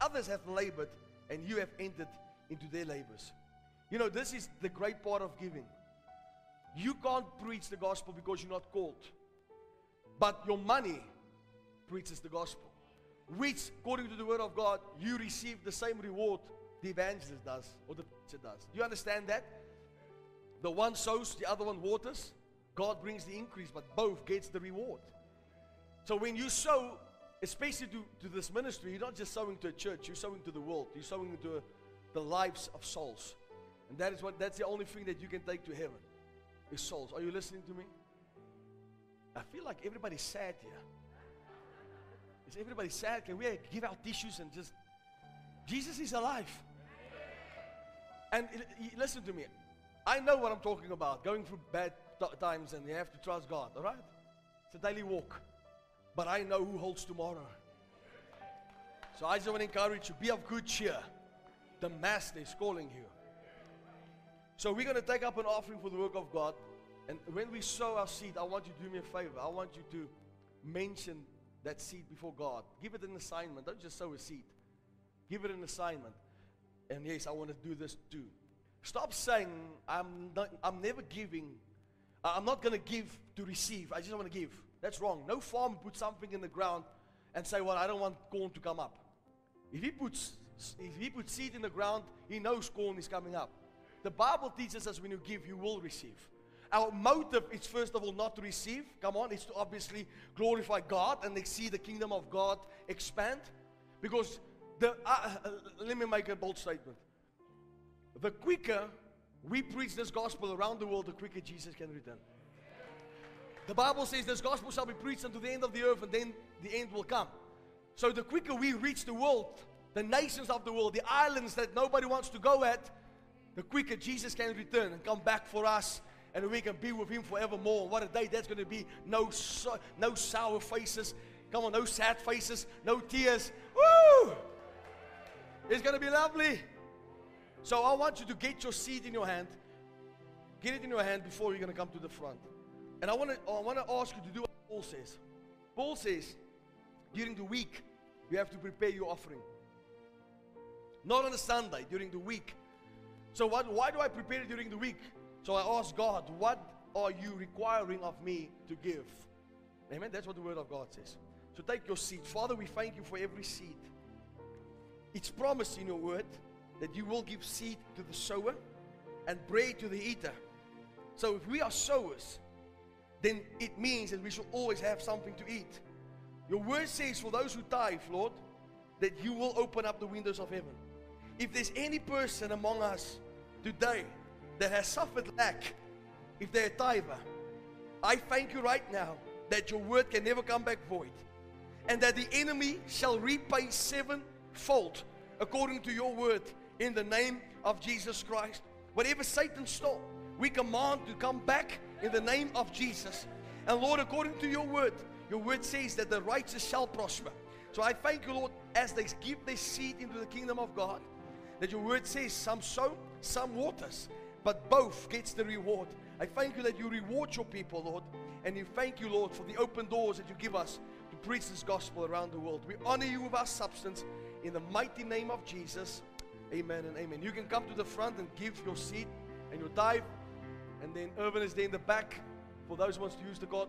Others have labored, and you have entered into their labors. You know, this is the great part of giving. You can't preach the gospel because you're not called, but your money preaches the gospel, which, according to the word of God, you receive the same reward the evangelist does or the preacher does. Do you understand that? The one sows, the other one waters. God brings the increase, but both gets the reward. So when you sow, especially to this ministry, you're not just sowing to a church, you're sowing to the world, you're sowing into the lives of souls. And that's the only thing that you can take to heaven, is souls. Are you listening to me? I feel like everybody's sad here. Is everybody sad? Can we give out tissues and just... Jesus is alive. And listen to me. I know what I'm talking about, going through bad times, and you have to trust God, all right? It's a daily walk. But I know who holds tomorrow. So I just want to encourage you, be of good cheer. The Master is calling you. So we're going to take up an offering for the work of God. And when we sow our seed, I want you to do me a favor. I want you to mention that seed before God. Give it an assignment. Don't just sow a seed. Give it an assignment. And yes, I want to do this too. Stop saying, I'm not going to give to receive. I just want to give. That's wrong. No farmer puts something in the ground and say, well, I don't want corn to come up. If he puts seed in the ground, he knows corn is coming up. The Bible teaches us when you give, you will receive. Our motive is first of all not to receive. Come on, it's to obviously glorify God and see the kingdom of God expand. Because let me make a bold statement. The quicker we preach this gospel around the world, the quicker Jesus can return. The Bible says this gospel shall be preached unto the end of the earth, and then the end will come. So the quicker we reach the world, the nations of the world, the islands that nobody wants to go at, the quicker Jesus can return and come back for us, and we can be with Him forevermore. What a day that's going to be. No sour faces. Come on, no sad faces, no tears. Woo! It's going to be lovely. So I want you to get your seed in your hand. Get it in your hand before you're going to come to the front. And I want to ask you to do what Paul says. Paul says, during the week, you have to prepare your offering. Not on a Sunday, during the week. So why do I prepare it during the week? So I ask God, what are you requiring of me to give? Amen? That's what the Word of God says. So take your seed. Father, we thank you for every seed. It's promised in your Word that you will give seed to the sower and bread to the eater. So if we are sowers, then it means that we shall always have something to eat. Your word says for those who tithe, Lord, that you will open up the windows of heaven. If there's any person among us today that has suffered lack, if they're a tither, I thank you right now that your word can never come back void, and that the enemy shall repay sevenfold according to your word in the name of Jesus Christ. Whatever Satan stole, we command to come back in the name of Jesus. And Lord, according to your word says that the righteous shall prosper. So I thank you, Lord, as they give their seed into the kingdom of God, that your word says some sow, some waters, but both gets the reward. I thank you that you reward your people, Lord, and you thank you, Lord, for the open doors that you give us to preach this gospel around the world. We honor you with our substance in the mighty name of Jesus. Amen and amen. You can come to the front and give your seed and your tithe. And then Irvin is there in the back for those who want to use the God.